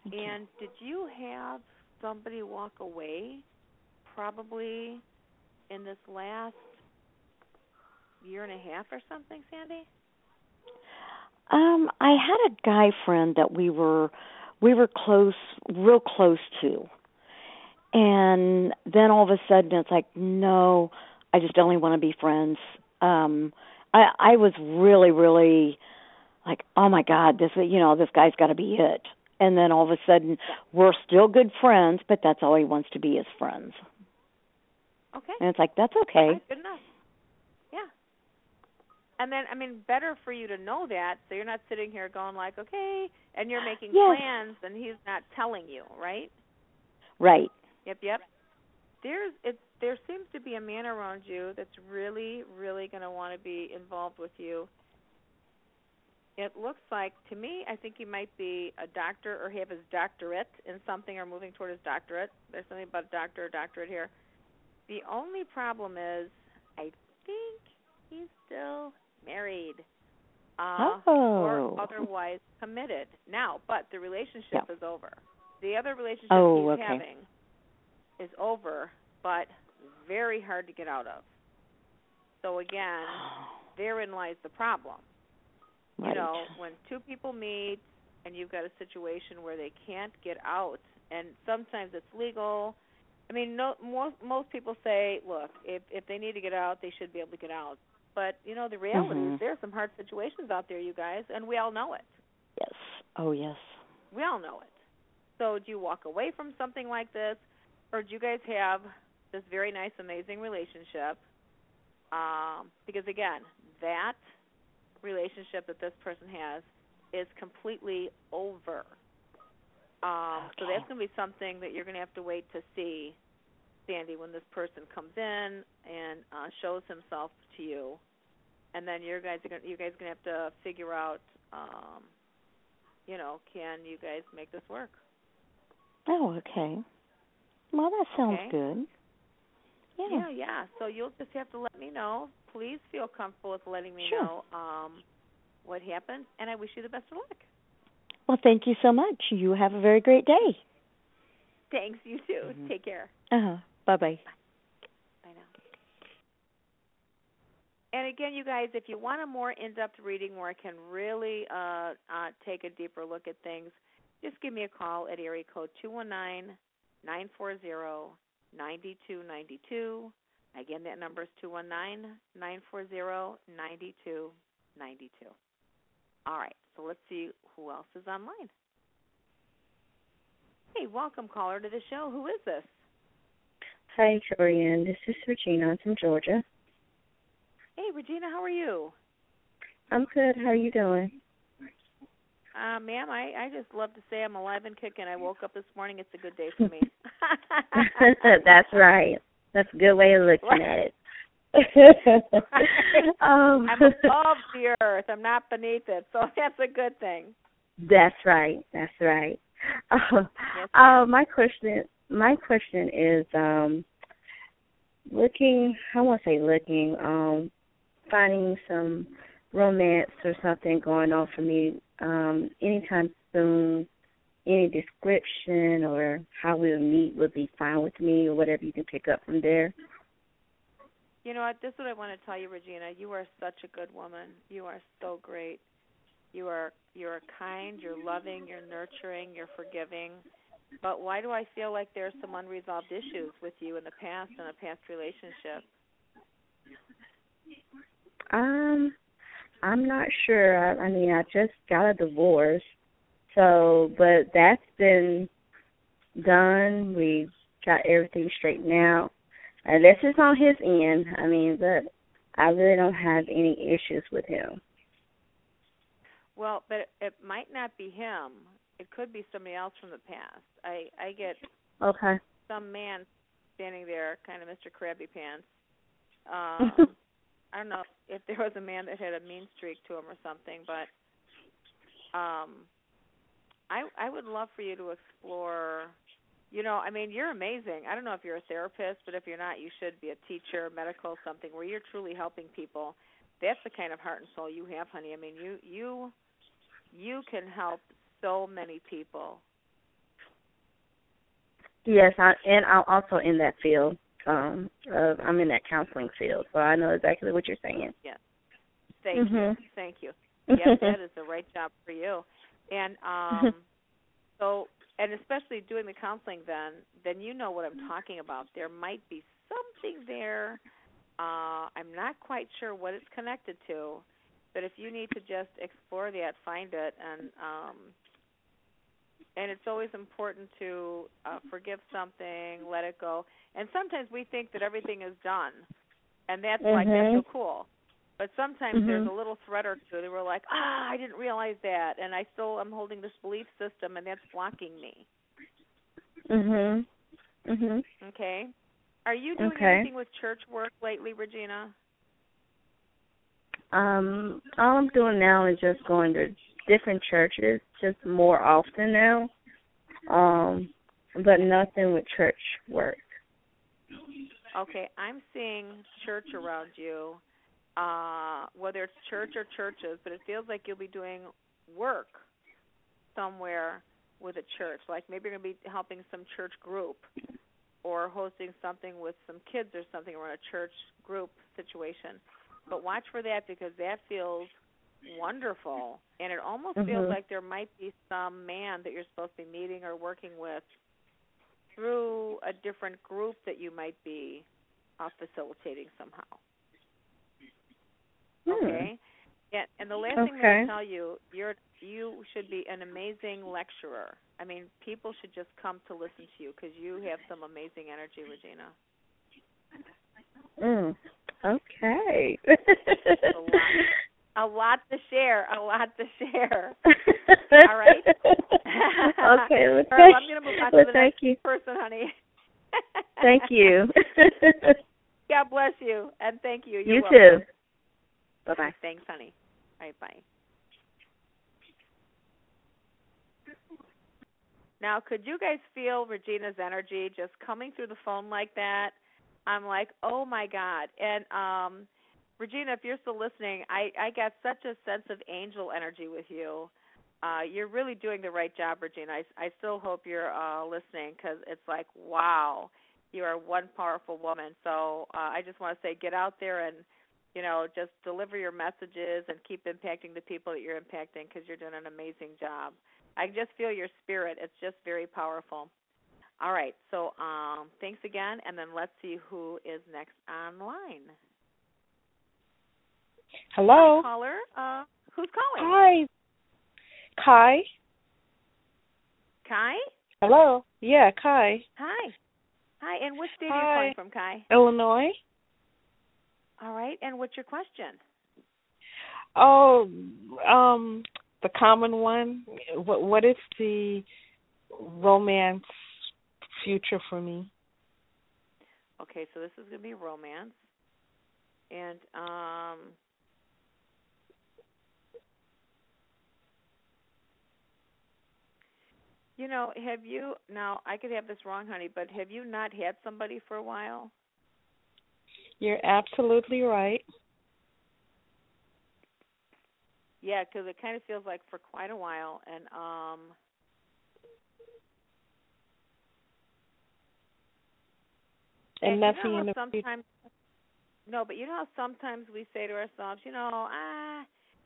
Thank and you. Did you have somebody walk away probably in this last year and a half or something, Sandy? Um, I had a guy friend that we were... We were close, real close to. And then all of a sudden it's like, no, I just only want to be friends. Um, I, I was really, really like, oh, my God, this you know, this guy's got to be it. And then all of a sudden we're still good friends, but that's all he wants to be is friends. Okay. And it's like, that's okay. That's good enough. Yeah. And then, I mean, better for you to know that, so you're not sitting here going like, okay, and you're making yes. plans, and he's not telling you, right? Right. Yep, yep. There's it. There seems to be a man around you that's really, really going to want to be involved with you. It looks like, to me, I think he might be a doctor or have his doctorate in something or moving toward his doctorate. There's something about doctor or doctorate here. The only problem is I think he's still... married uh, oh. or otherwise committed now, but the relationship yeah. is over. The other relationship oh, he's okay. having is over, but very hard to get out of. So again, therein lies the problem. Right. You know, when two people meet and you've got a situation where they can't get out, and sometimes it's legal. I mean, no, most, most people say, look, if, if they need to get out, they should be able to get out. But, you know, the reality mm-hmm. is there are some hard situations out there, you guys, and we all know it. Yes. Oh, yes. We all know it. So do you walk away from something like this, or do you guys have this very nice, amazing relationship? Um, because, again, that relationship that this person has is completely over. Um, okay. So that's going to be something that you're going to have to wait to see, Sandy, when this person comes in and uh, shows himself to you. And then you guys are gonna, you guys are gonna have to figure out, um, you know, can you guys make this work? Oh, okay. Well, that sounds okay. good. Yeah. yeah, yeah. So you'll just have to let me know. Please feel comfortable with letting me sure. know um, what happened, and I wish you the best of luck. Well, thank you so much. You have a very great day. Thanks. You too. Mm-hmm. Take care. Uh-huh. Bye-bye. Bye. And, again, you guys, if you want a more in-depth reading where I can really uh, uh, take a deeper look at things, just give me a call at area code two one nine, nine four zero, nine two nine two. Again, that number is two one nine, nine four zero, nine two nine two. All right, so let's see who else is online. Hey, welcome, caller, to the show. Who is this? Hi, Jorianne. This is Regina. I'm from Georgia. Hey, Regina, how are you? I'm good. How are you doing? Uh, ma'am, I, I just love to say I'm alive and kicking. I woke up this morning. It's a good day for me. That's right. That's a good way of looking what? at it. um, I'm above the earth. I'm not beneath it, so that's a good thing. That's right. That's right. Uh, yes, uh, my question, my question is um, looking, I won't say looking, um, finding some romance or something going on for me um, anytime soon. Any description or how we'll meet would be fine with me, or whatever you can pick up from there. You know what? This is what I want to tell you, Regina. You are such a good woman. You are so great. You are you're kind. You're loving. You're nurturing. You're forgiving. But why do I feel like there's some unresolved issues with you in the past and a past relationship? Um, I'm not sure. I, I mean, I just got a divorce, so but that's been done. We got everything straightened out. Unless it's on his end. I mean, but I really don't have any issues with him. Well, but it might not be him. It could be somebody else from the past. I, I get okay. some man standing there, kind of Mister Krabby Pants. Um, I don't know if there was a man that had a mean streak to him or something, but um, I, I would love for you to explore. You know, I mean, you're amazing. I don't know if you're a therapist, but if you're not, you should be a teacher, medical, something where you're truly helping people. That's the kind of heart and soul you have, honey. I mean, you you you can help so many people. Yes, I, and I'm also in that field. Um, of, I'm in that counseling field, so I know exactly what you're saying. Yes, thank mm-hmm. you, thank you. Yes, that is the right job for you. And um, so, and especially doing the counseling, then, then you know what I'm talking about. There might be something there. Uh, I'm not quite sure what it's connected to, but if you need to just explore that, find it, and um, and it's always important to uh, forgive something, let it go. And sometimes we think that everything is done, and that's mm-hmm. like, that's so cool. But sometimes mm-hmm. there's a little thread or two that we're like, ah, I didn't realize that, and I still am holding this belief system, and that's blocking me. Mm-hmm. Mm-hmm. Okay. Are you doing okay. anything with church work lately, Regina? Um, all I'm doing now is just going to different churches, just more often now, um, but nothing with church work. Okay, I'm seeing church around you, uh, whether it's church or churches, but it feels like you'll be doing work somewhere with a church, like maybe you're going to be helping some church group or hosting something with some kids or something around a church group situation. But watch for that, because that feels wonderful, and it almost mm-hmm. feels like there might be some man that you're supposed to be meeting or working with through a different group that you might be uh, facilitating somehow. Hmm. Okay? Yeah, and the last okay. thing that I tell you, you're, you should be an amazing lecturer. I mean, people should just come to listen to you, because you have some amazing energy, Regina. Mm. Okay. a, lot, a lot to share. A lot to share. All right? Okay. Well, All right, well, I'm going to move on well, to the next you. person, honey. Thank you. God bless you, and thank you. You're you welcome. too. Bye-bye. Thanks, honey. All right, bye. Now, could you guys feel Regina's energy just coming through the phone like that? I'm like, oh, my God. And, um, Regina, if you're still listening, I, I got such a sense of angel energy with you. Uh, you're really doing the right job, Regina. I, I still hope you're uh, listening, because it's like, wow, you are one powerful woman. So uh, I just want to say get out there and, you know, just deliver your messages and keep impacting the people that you're impacting, because you're doing an amazing job. I can just feel your spirit. It's just very powerful. All right, so um, thanks again, and then let's see who is next online. Hello. Hi, caller. Uh, who's calling? Hi. Kai. Kai? Hello. Yeah, Kai. Hi. Hi, and which state Hi. are you calling from, Kai? Illinois. All right, and what's your question? Oh, um... the common one, what, what is the romance future for me? Okay, so this is going to be romance. And um, you know, have you, now I could have this wrong, honey, but have you not had somebody for a while? You're absolutely right. Yeah, because it kind of feels like for quite a while. And um, and, and nothing you know in the sometimes, No, but you know how sometimes we say to ourselves, you know, ah,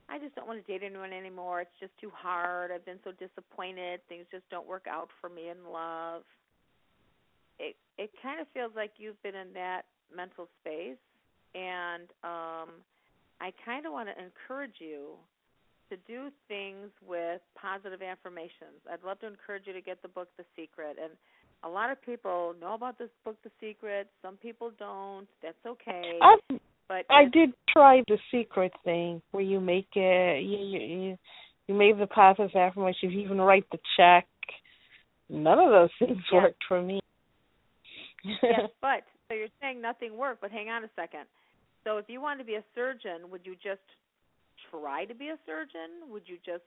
I just don't want to date anyone anymore. It's just too hard. I've been so disappointed. Things just don't work out for me in love. It it kind of feels like you've been in that mental space. And um, I kind of want to encourage you to do things with positive affirmations. I'd love to encourage you to get the book, The Secret. And a lot of people know about this book, The Secret. Some people don't. That's okay. I, but I did try the Secret thing where you make it, you, you, you make the positive affirmations, you even write the check. None of those things yes. worked for me. Yes, but, so you're saying nothing worked, but hang on a second. So if you wanted to be a surgeon, would you just try to be a surgeon? Would you just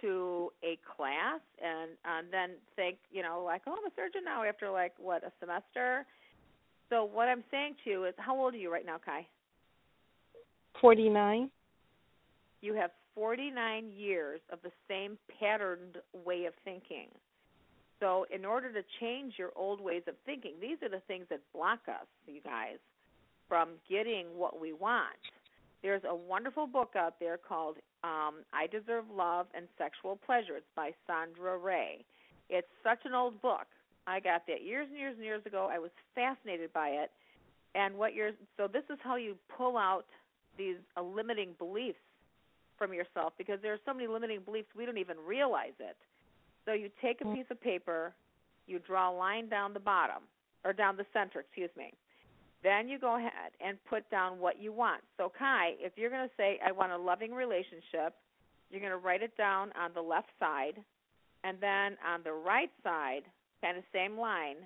to a class and um, then think, you know, like, oh, I'm a surgeon now after, like, what, a semester? So what I'm saying to you is, how old are you right now, Kai? forty-nine. You have forty-nine years of the same patterned way of thinking. So in order to change your old ways of thinking, these are the things that block us, you guys, from getting what we want. There's a wonderful book out there called um, I Deserve Love and Sexual Pleasure. It's by Sandra Ray. It's such an old book. I got that years and years and years ago. I was fascinated by it. And what you're so this is how you pull out these uh, limiting beliefs from yourself, because there are so many limiting beliefs we don't even realize it. So you take a piece of paper, you draw a line down the bottom or down the center, excuse me. Then you go ahead and put down what you want. So, Kai, if you're going to say, I want a loving relationship, you're going to write it down on the left side. And then on the right side, kind of same line,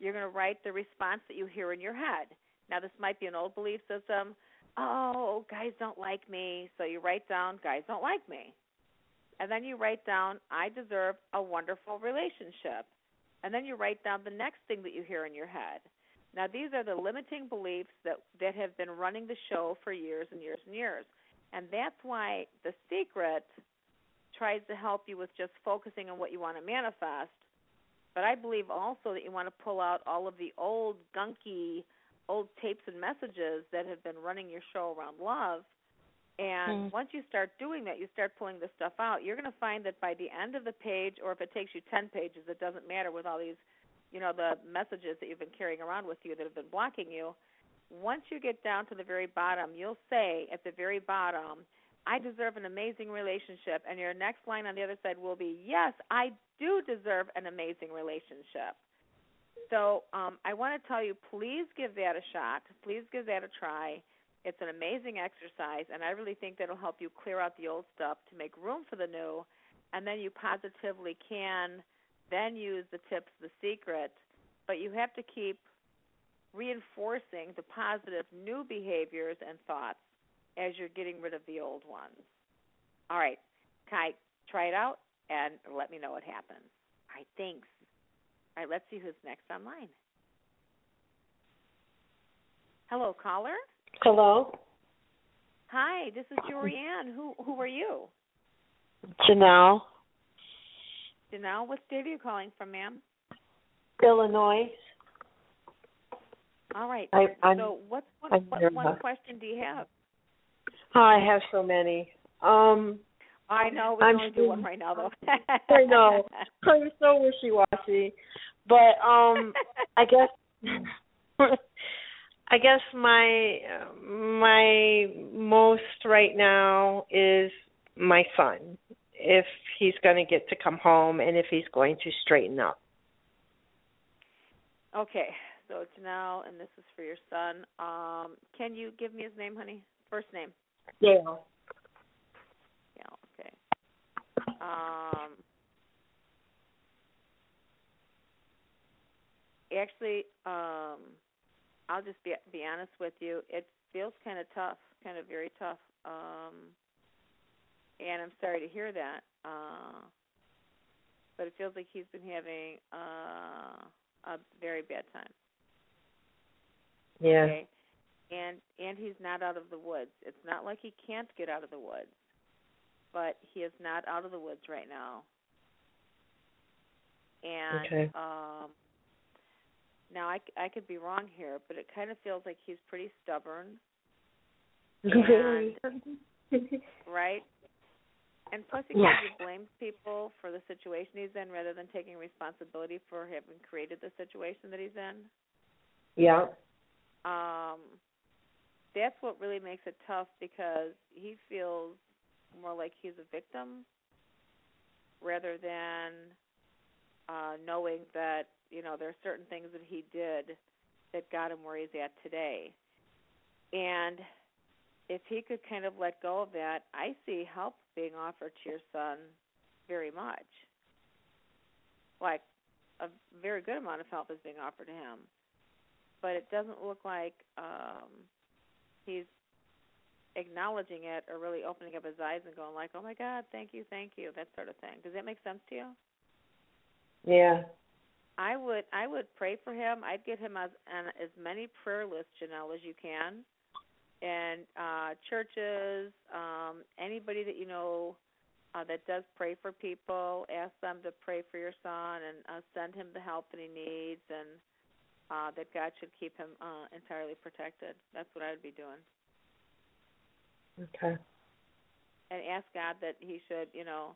you're going to write the response that you hear in your head. Now, this might be an old belief system. Oh, guys don't like me. So you write down, guys don't like me. And then you write down, I deserve a wonderful relationship. And then you write down the next thing that you hear in your head. Now, these are the limiting beliefs that, that have been running the show for years and years and years. And that's why The Secret tries to help you with just focusing on what you want to manifest. But I believe also that you want to pull out all of the old, gunky, old tapes and messages that have been running your show around love. And mm. once you start doing that, you start pulling this stuff out, you're going to find that by the end of the page, or if it takes you ten pages, it doesn't matter with all these, you know, the messages that you've been carrying around with you that have been blocking you, once you get down to the very bottom, you'll say at the very bottom, I deserve an amazing relationship. And your next line on the other side will be, yes, I do deserve an amazing relationship. So um, I want to tell you, please give that a shot. Please give that a try. It's an amazing exercise, and I really think that will help you clear out the old stuff to make room for the new, and then you positively can then use the tips, The Secret, but you have to keep reinforcing the positive new behaviors and thoughts as you're getting rid of the old ones. All right, Kai, try it out and let me know what happens. right, thanks. All right, let's see who's next online. Hello, caller. Hello. Hi, this is Jorianne. Who who are you? Janelle. Janelle, what state are you calling from, ma'am? Illinois. All right. I, I'm, so what's, what, I'm what one question do you have? Oh, I have so many. Um, I know. We only do one right now, though. I know. I'm so wishy-washy. But um, I guess... I guess my my most right now is my son, if he's going to get to come home and if he's going to straighten up. Okay, so Janelle, and this is for your son. Um, can you give me his name, honey? First name. Dale. Dale, okay. Um, actually, um. I'll just be be honest with you. It feels kind of tough, kind of very tough. Um, and I'm sorry to hear that. Uh, but it feels like he's been having uh, a very bad time. Yeah. Okay? And and he's not out of the woods. It's not like he can't get out of the woods, but he is not out of the woods right now. And okay. um Now, I, I could be wrong here, but it kind of feels like he's pretty stubborn. Really? Right? And plus, he kind yeah. of blames people for the situation he's in rather than taking responsibility for having created the situation that he's in. Yeah. Um, that's what really makes it tough because he feels more like he's a victim rather than uh, knowing that, you know, there are certain things that he did that got him where he's at today. And if he could kind of let go of that, I see help being offered to your son very much. Like, a very good amount of help is being offered to him. But it doesn't look like um, he's acknowledging it or really opening up his eyes and going like, oh, my God, thank you, thank you, that sort of thing. Does that make sense to you? Yeah. I would I would pray for him. I'd get him as, on as many prayer lists, Janelle, as you can, and uh, churches, um, anybody that you know uh, that does pray for people, ask them to pray for your son and uh, send him the help that he needs, and uh, that God should keep him uh, entirely protected. That's what I would be doing. Okay. And ask God that he should, you know,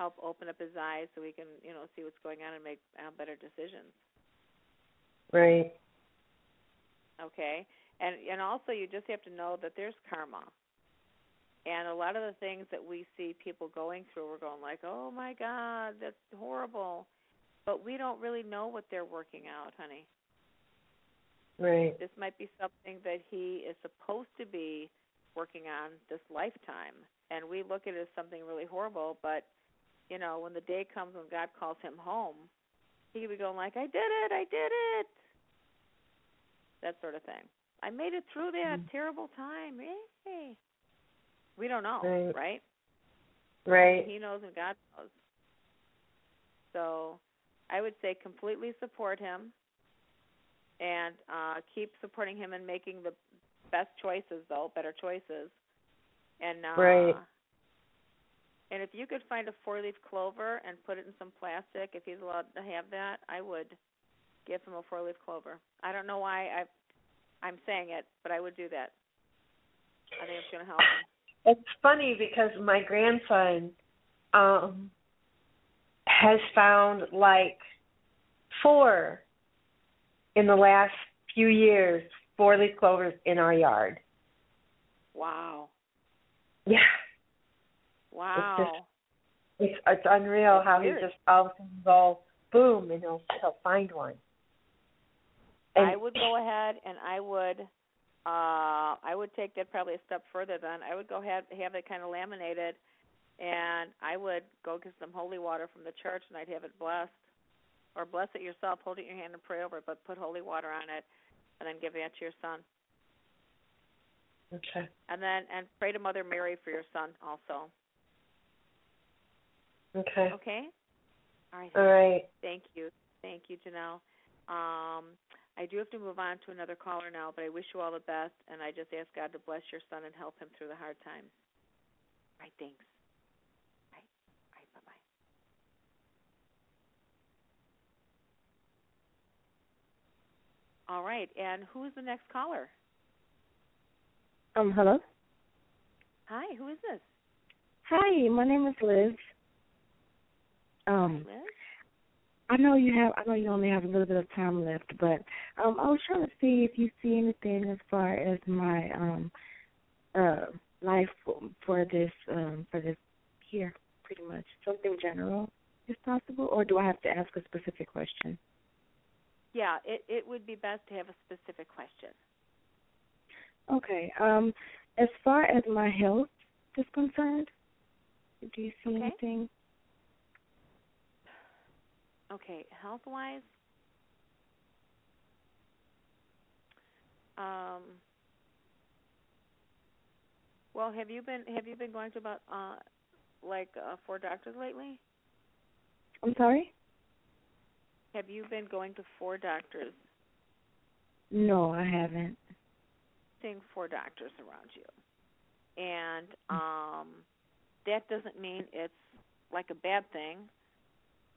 help open up his eyes so we can, you know, see what's going on and make uh, better decisions. Right. Okay. And and also you just have to know that there's karma. And a lot of the things that we see people going through, we're going like, oh, my God, that's horrible. But we don't really know what they're working out, honey. Right. This might be something that he is supposed to be working on this lifetime. And we look at it as something really horrible, but you know, when the day comes when God calls him home, he could be going like, I did it, I did it. That sort of thing. I made it through that mm-hmm. terrible time. Yay. We don't know, right? Right. right. He knows and God knows. So I would say completely support him and uh, keep supporting him and making the best choices, though, better choices. And uh, right. And if you could find a four-leaf clover and put it in some plastic, if he's allowed to have that, I would give him a four-leaf clover. I don't know why I've, I'm saying it, but I would do that. I think it's going to help him. It's funny because my grandson um, has found, like, four in the last few years, four-leaf clovers in our yard. Wow. Yeah. Wow. It's, just, it's, it's unreal That's how weird. He just all of a sudden go, boom, and he'll, he'll find one. And I would go ahead and I would uh, I would take that probably a step further then. I would go ahead have it kind of laminated, and I would go get some holy water from the church, and I'd have it blessed. Or bless it yourself, hold it in your hand and pray over it, but put holy water on it and then give that to your son. Okay. And then and pray to Mother Mary for your son also. Okay. Okay? All right. All right. Thank you. Thank you, Janelle. Um, I do have to move on to another caller now, but I wish you all the best, and I just ask God to bless your son and help him through the hard times. All right, thanks. All right, all right, bye-bye. All right, and who is the next caller? Um, hello? Hi, who is this? Hi, my name is Liz. Um, Hi, Liz? I know you have. I know you only have a little bit of time left, but um, I was trying to see if you see anything as far as my um, uh, life for this um, for this year, pretty much something general, if possible, or do I have to ask a specific question? Yeah, it it would be best to have a specific question. Okay. Um, as far as my health is concerned, do you see okay. anything? Okay, health-wise, um, well, have you been have you been going to about uh, like uh, four doctors lately? I'm sorry? Have you been going to four doctors? No, I haven't. Seeing four doctors around you, and um, that doesn't mean it's like a bad thing.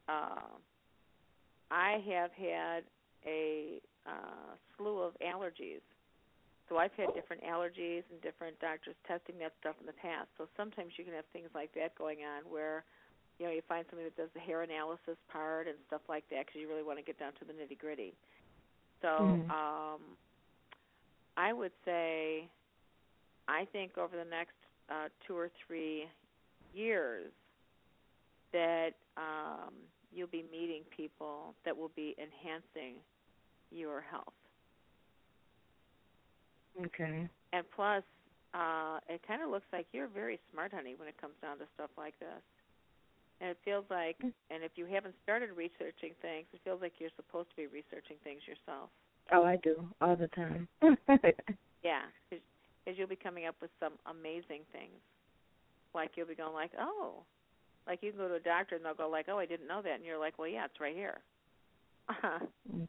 Uh, I have had a uh, slew of allergies. So I've had different allergies and different doctors testing that stuff in the past. So sometimes you can have things like that going on where, you know, you find somebody that does the hair analysis part and stuff like that because you really want to get down to the nitty-gritty. So mm-hmm. um, I would say I think over the next uh, two or three years that um, you'll be meeting people that will be enhancing your health. Okay. And plus, uh, it kind of looks like you're very smart, honey, when it comes down to stuff like this. And it feels like, and if you haven't started researching things, it feels like you're supposed to be researching things yourself. Oh, I do, all the time. Yeah, because you'll be coming up with some amazing things. Like you'll be going like, oh, like you can go to a doctor and they'll go like, oh, I didn't know that. And you're like, well, yeah, it's right here. Uh-huh.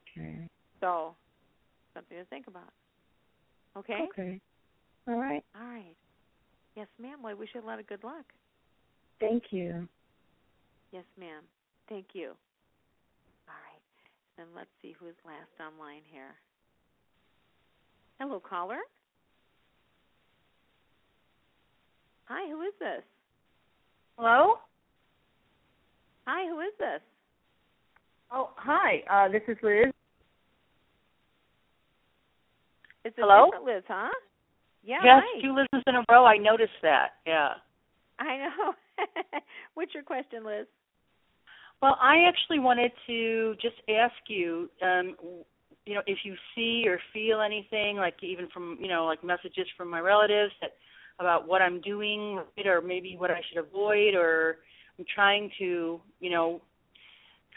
Okay. So something to think about. Okay? Okay. All right. All right. Yes, ma'am. Well, I wish you a lot of good luck. Thank you. Yes, ma'am. Thank you. All right. And let's see who is last online here. Hello, caller. Hi, who is this? Hello? Hi, who is this? Oh, hi. Uh, this is Liz. It's a Hello? different Liz, huh? Yeah, yes, hi. Two Liz's in a row. I noticed that, yeah. I know. What's your question, Liz? Well, I actually wanted to just ask you, um, you know, if you see or feel anything, like even from, you know, like messages from my relatives that about what I'm doing, right, or maybe what I should avoid, or I'm trying to, you know,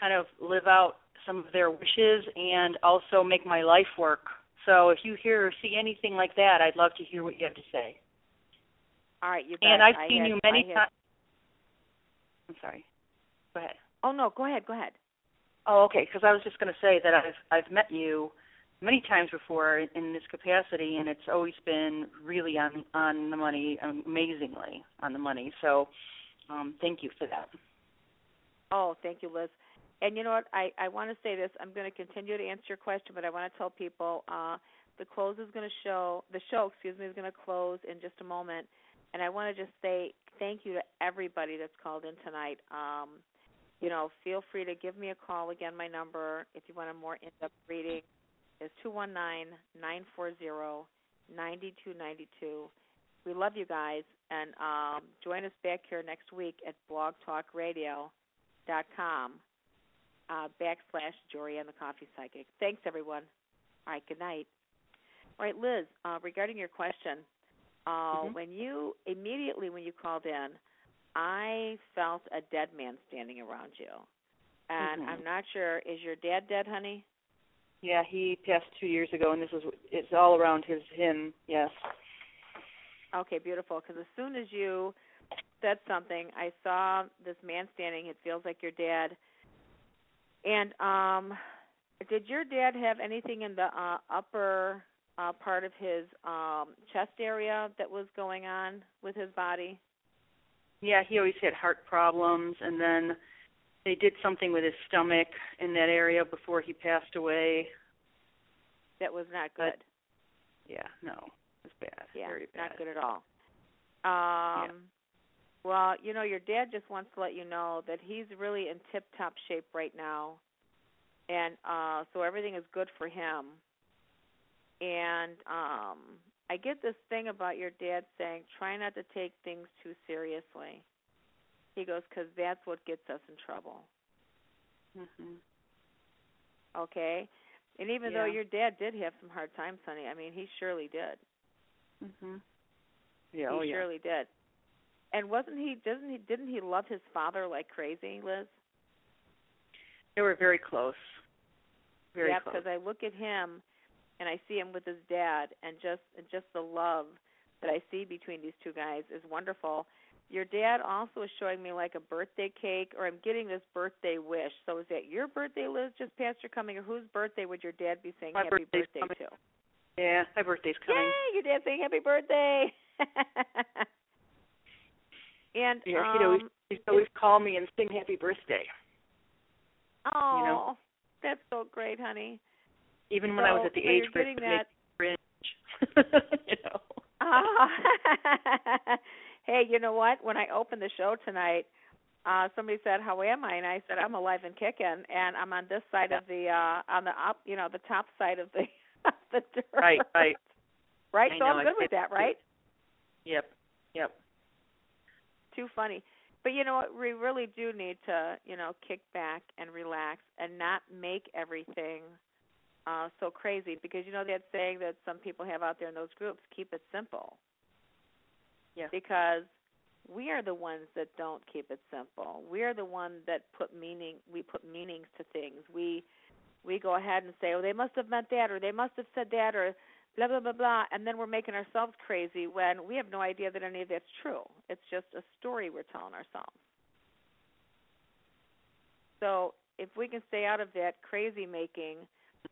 kind of live out some of their wishes and also make my life work. So if you hear or see anything like that, I'd love to hear what you have to say. All right, you bet. And I've I seen had, you many times. I'm sorry. Go ahead. Oh, no, go ahead, go ahead. Oh, okay, because I was just going to say that I've I've met you many times before in this capacity, and it's always been really on, on the money, amazingly on the money. So um, thank you for that. Oh, thank you, Liz. And you know what? I, I want to say this. I'm going to continue to answer your question, but I want to tell people uh, the close is going to show, the show, excuse me, is going to close in just a moment. And I want to just say thank you to everybody that's called in tonight. Um, you know, feel free to give me a call. Again, my number, if you want a more in-depth reading, is two one nine, nine four zero, nine two nine two. We love you guys, and um, join us back here next week at blog talk radio dot com uh, backslash Jorianne the Coffee Psychic. Thanks, everyone. All right, good night. All right, Liz, uh, regarding your question, uh, mm-hmm. when you immediately when you called in, I felt a dead man standing around you, and mm-hmm. I'm not sure, is your dad dead, honey? Yeah, he passed two years ago, and this is it's all around his him, yes. Okay, beautiful, because as soon as you said something, I saw this man standing. It feels like your dad, And um, did your dad have anything in the uh, upper uh, part of his um, chest area that was going on with his body? Yeah, he always had heart problems, and then they did something with his stomach in that area before he passed away. That was not good. But, yeah, no, it was bad. Yeah, very bad. Not good at all. Um, yeah. Well, you know, your dad just wants to let you know that he's really in tip-top shape right now, and uh, so everything is good for him. And um, I get this thing about your dad saying, try not to take things too seriously. He goes, because that's what gets us in trouble. Mm-hmm. Okay? And even yeah. though your dad did have some hard times, honey, I mean, he surely did. Mm-hmm. Yeah, he oh, surely yeah. did. And wasn't he? Doesn't he? Didn't he love his father like crazy, Liz? They were very close. Very yeah, close. Yeah, because I look at him, and I see him with his dad, and just and just the love that I see between these two guys is wonderful. Your dad also is showing me like a birthday cake, or I'm getting this birthday wish. So is that your birthday, Liz, just past your coming, or whose birthday would your dad be saying my happy birthday coming. to? Yeah, my birthday's coming. Yay, your dad's saying happy birthday. And yeah, he'd always, he'd always call me and sing happy birthday. Oh, you know? That's so great, honey. Even so, when I was at the so age where it would that... make me cringe. You know? Oh. Hey, you know what? When I opened the show tonight, uh, somebody said, "How am I?" And I said, "I'm alive and kicking, and I'm on this side yeah. of the uh, on the up, you know, the top side of the of the dirt." Right, right, right. I so know, I'm good I with that, right? Yep, yep. Too funny. But you know what? We really do need to, you know, kick back and relax and not make everything uh, so crazy, because you know that saying that some people have out there in those groups: keep it simple. Yeah. Because we are the ones that don't keep it simple. We are the ones that put meaning. We put meanings to things. We we go ahead and say, "Oh, they must have meant that," or "They must have said that," or blah blah blah blah, and then we're making ourselves crazy when we have no idea that any of that's true. It's just a story we're telling ourselves. So if we can stay out of that crazy making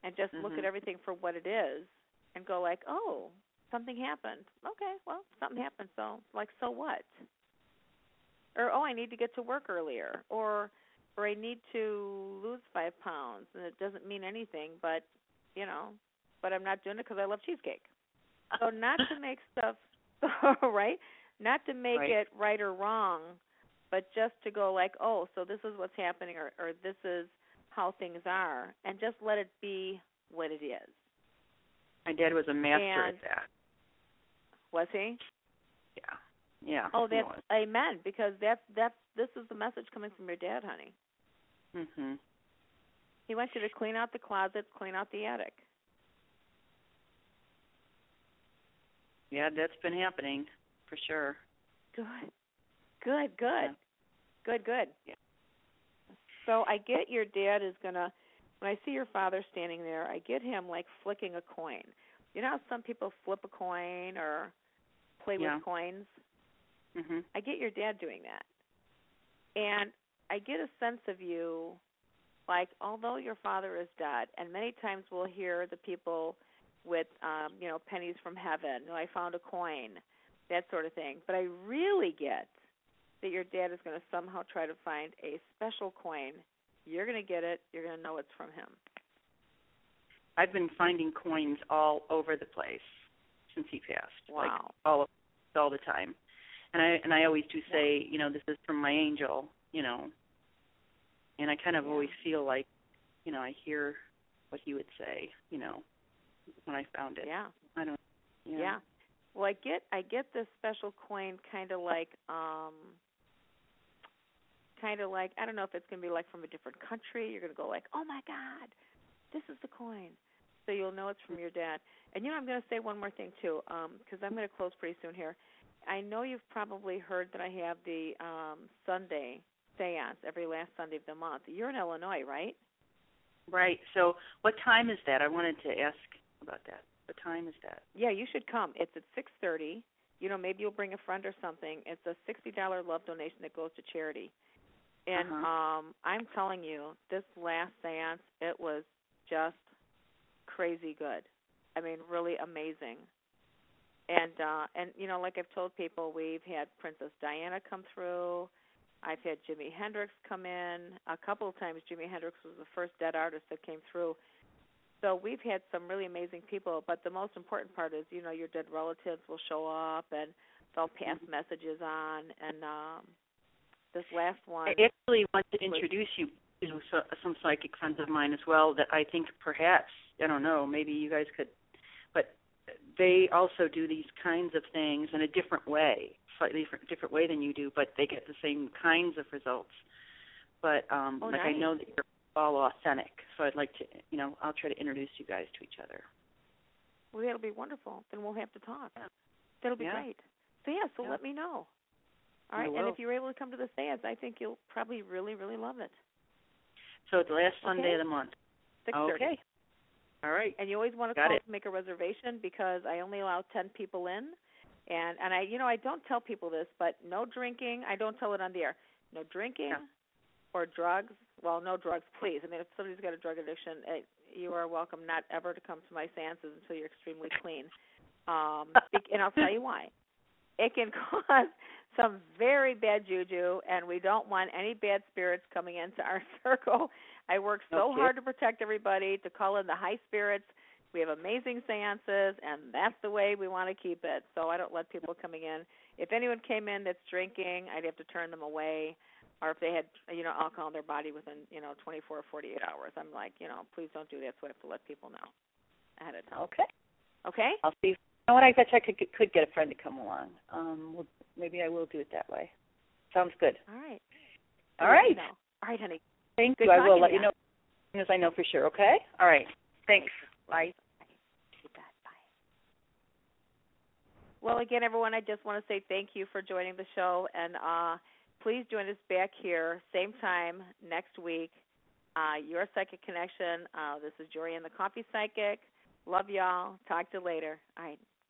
and just mm-hmm. look at everything for what it is and go like, "Oh, something happened. Okay, well, something happened, so like, so what?" Or, "Oh, I need to get to work earlier," or or "I need to lose five pounds, and it doesn't mean anything, but you know, but I'm not doing it because I love cheesecake." So not to make stuff right, not to make right. it right or wrong, but just to go like, "Oh, so this is what's happening," or, or "This is how things are," and just let it be what it is. My dad was a master and at that. Was he? Yeah. Yeah. Oh, that's amen, because that's that's this is the message coming from your dad, honey. Mhm. He wants you to clean out the closets, clean out the attic. Yeah, that's been happening for sure. Good. Good, good. Yeah. Good, good. Yeah. So I get your dad is going to, when I see your father standing there, I get him like flicking a coin. You know how some people flip a coin or play yeah. with coins? Mm-hmm. I get your dad doing that. And I get a sense of you, like, although your father is dead, and many times we'll hear the people with, um, you know, pennies from heaven, you know, I found a coin, that sort of thing. But I really get that your dad is going to somehow try to find a special coin. You're going to get it. You're going to know it's from him. I've been finding coins all over the place since he passed. Wow. Like all all the time. And I and I always do say, yeah. you know, this is from my angel, you know. And I kind of yeah. always feel like, you know, I hear what he would say, you know, when I found it. Yeah. I don't yeah. yeah. Well, I get I get this special coin kind of like um kind of like, I don't know if it's going to be like from a different country. You're going to go like, "Oh my God, this is the coin." So you'll know it's from your dad. And, you know, I'm going to say one more thing, too, because um, I'm going to close pretty soon here. I know you've probably heard that I have the um, Sunday seance every last Sunday of the month. You're in Illinois, right? Right. So what time is that? I wanted to ask about that. What time is that? Yeah, you should come. It's at six thirty. You know, maybe you'll bring a friend or something. It's a sixty dollars love donation that goes to charity. And uh-huh. um, I'm telling you, this last seance, it was just crazy good. I mean, really amazing. And, uh, and you know, like I've told people, we've had Princess Diana come through. I've had Jimi Hendrix come in. A couple of times Jimi Hendrix was the first dead artist that came through. So we've had some really amazing people, but the most important part is, you know, your dead relatives will show up and they'll pass mm-hmm. messages on. And um, this last one. I actually want to introduce was, you to so, some psychic friends of mine as well that I think perhaps, I don't know, maybe you guys could, but they also do these kinds of things in a different way, slightly different, different way than you do, but they get the same kinds of results. But um, oh, like nice. I know that you're all authentic, so I'd like to, you know, I'll try to introduce you guys to each other. Well, that'll be wonderful. Then we'll have to talk. Yeah. That'll be yeah. great. So, yeah, so yeah. let me know. All right, and if you're able to come to the seance, I think you'll probably really, really love it. So it's the last Sunday okay. of the month. six thirty. Okay. All right. And you always want to Got call it. to make a reservation because I only allow ten people in. And, and I, you know, I don't tell people this, but no drinking. I don't tell it on the air. No drinking yeah. or drugs. Well, no drugs, please. I mean, if somebody's got a drug addiction, it, you are welcome not ever to come to my seances until you're extremely clean. Um, and I'll tell you why. It can cause some very bad juju, and we don't want any bad spirits coming into our circle. I work so okay. hard to protect everybody, to call in the high spirits. We have amazing seances, and that's the way we want to keep it. So I don't let people coming in. If anyone came in that's drinking, I'd have to turn them away. Or if they had, you know, alcohol in their body within, you know, twenty-four or forty-eight hours, I'm like, you know, please don't do that. So I have to let people know ahead of time. Okay. Okay? I'll see. You know what, I bet I could, could get a friend to come along. Um, we'll, maybe I will do it that way. Sounds good. All right. All right. You know. All right, honey. Thank good you. I will let you know as soon as I know for sure, okay? All right. Thanks. Bye. Well, again, everyone, I just want to say thank you for joining the show, and uh, please join us back here, same time next week. Uh, your Psychic Connection. Uh, this is Jorianne, the Coffee Psychic. Love y'all. Talk to you later. All right.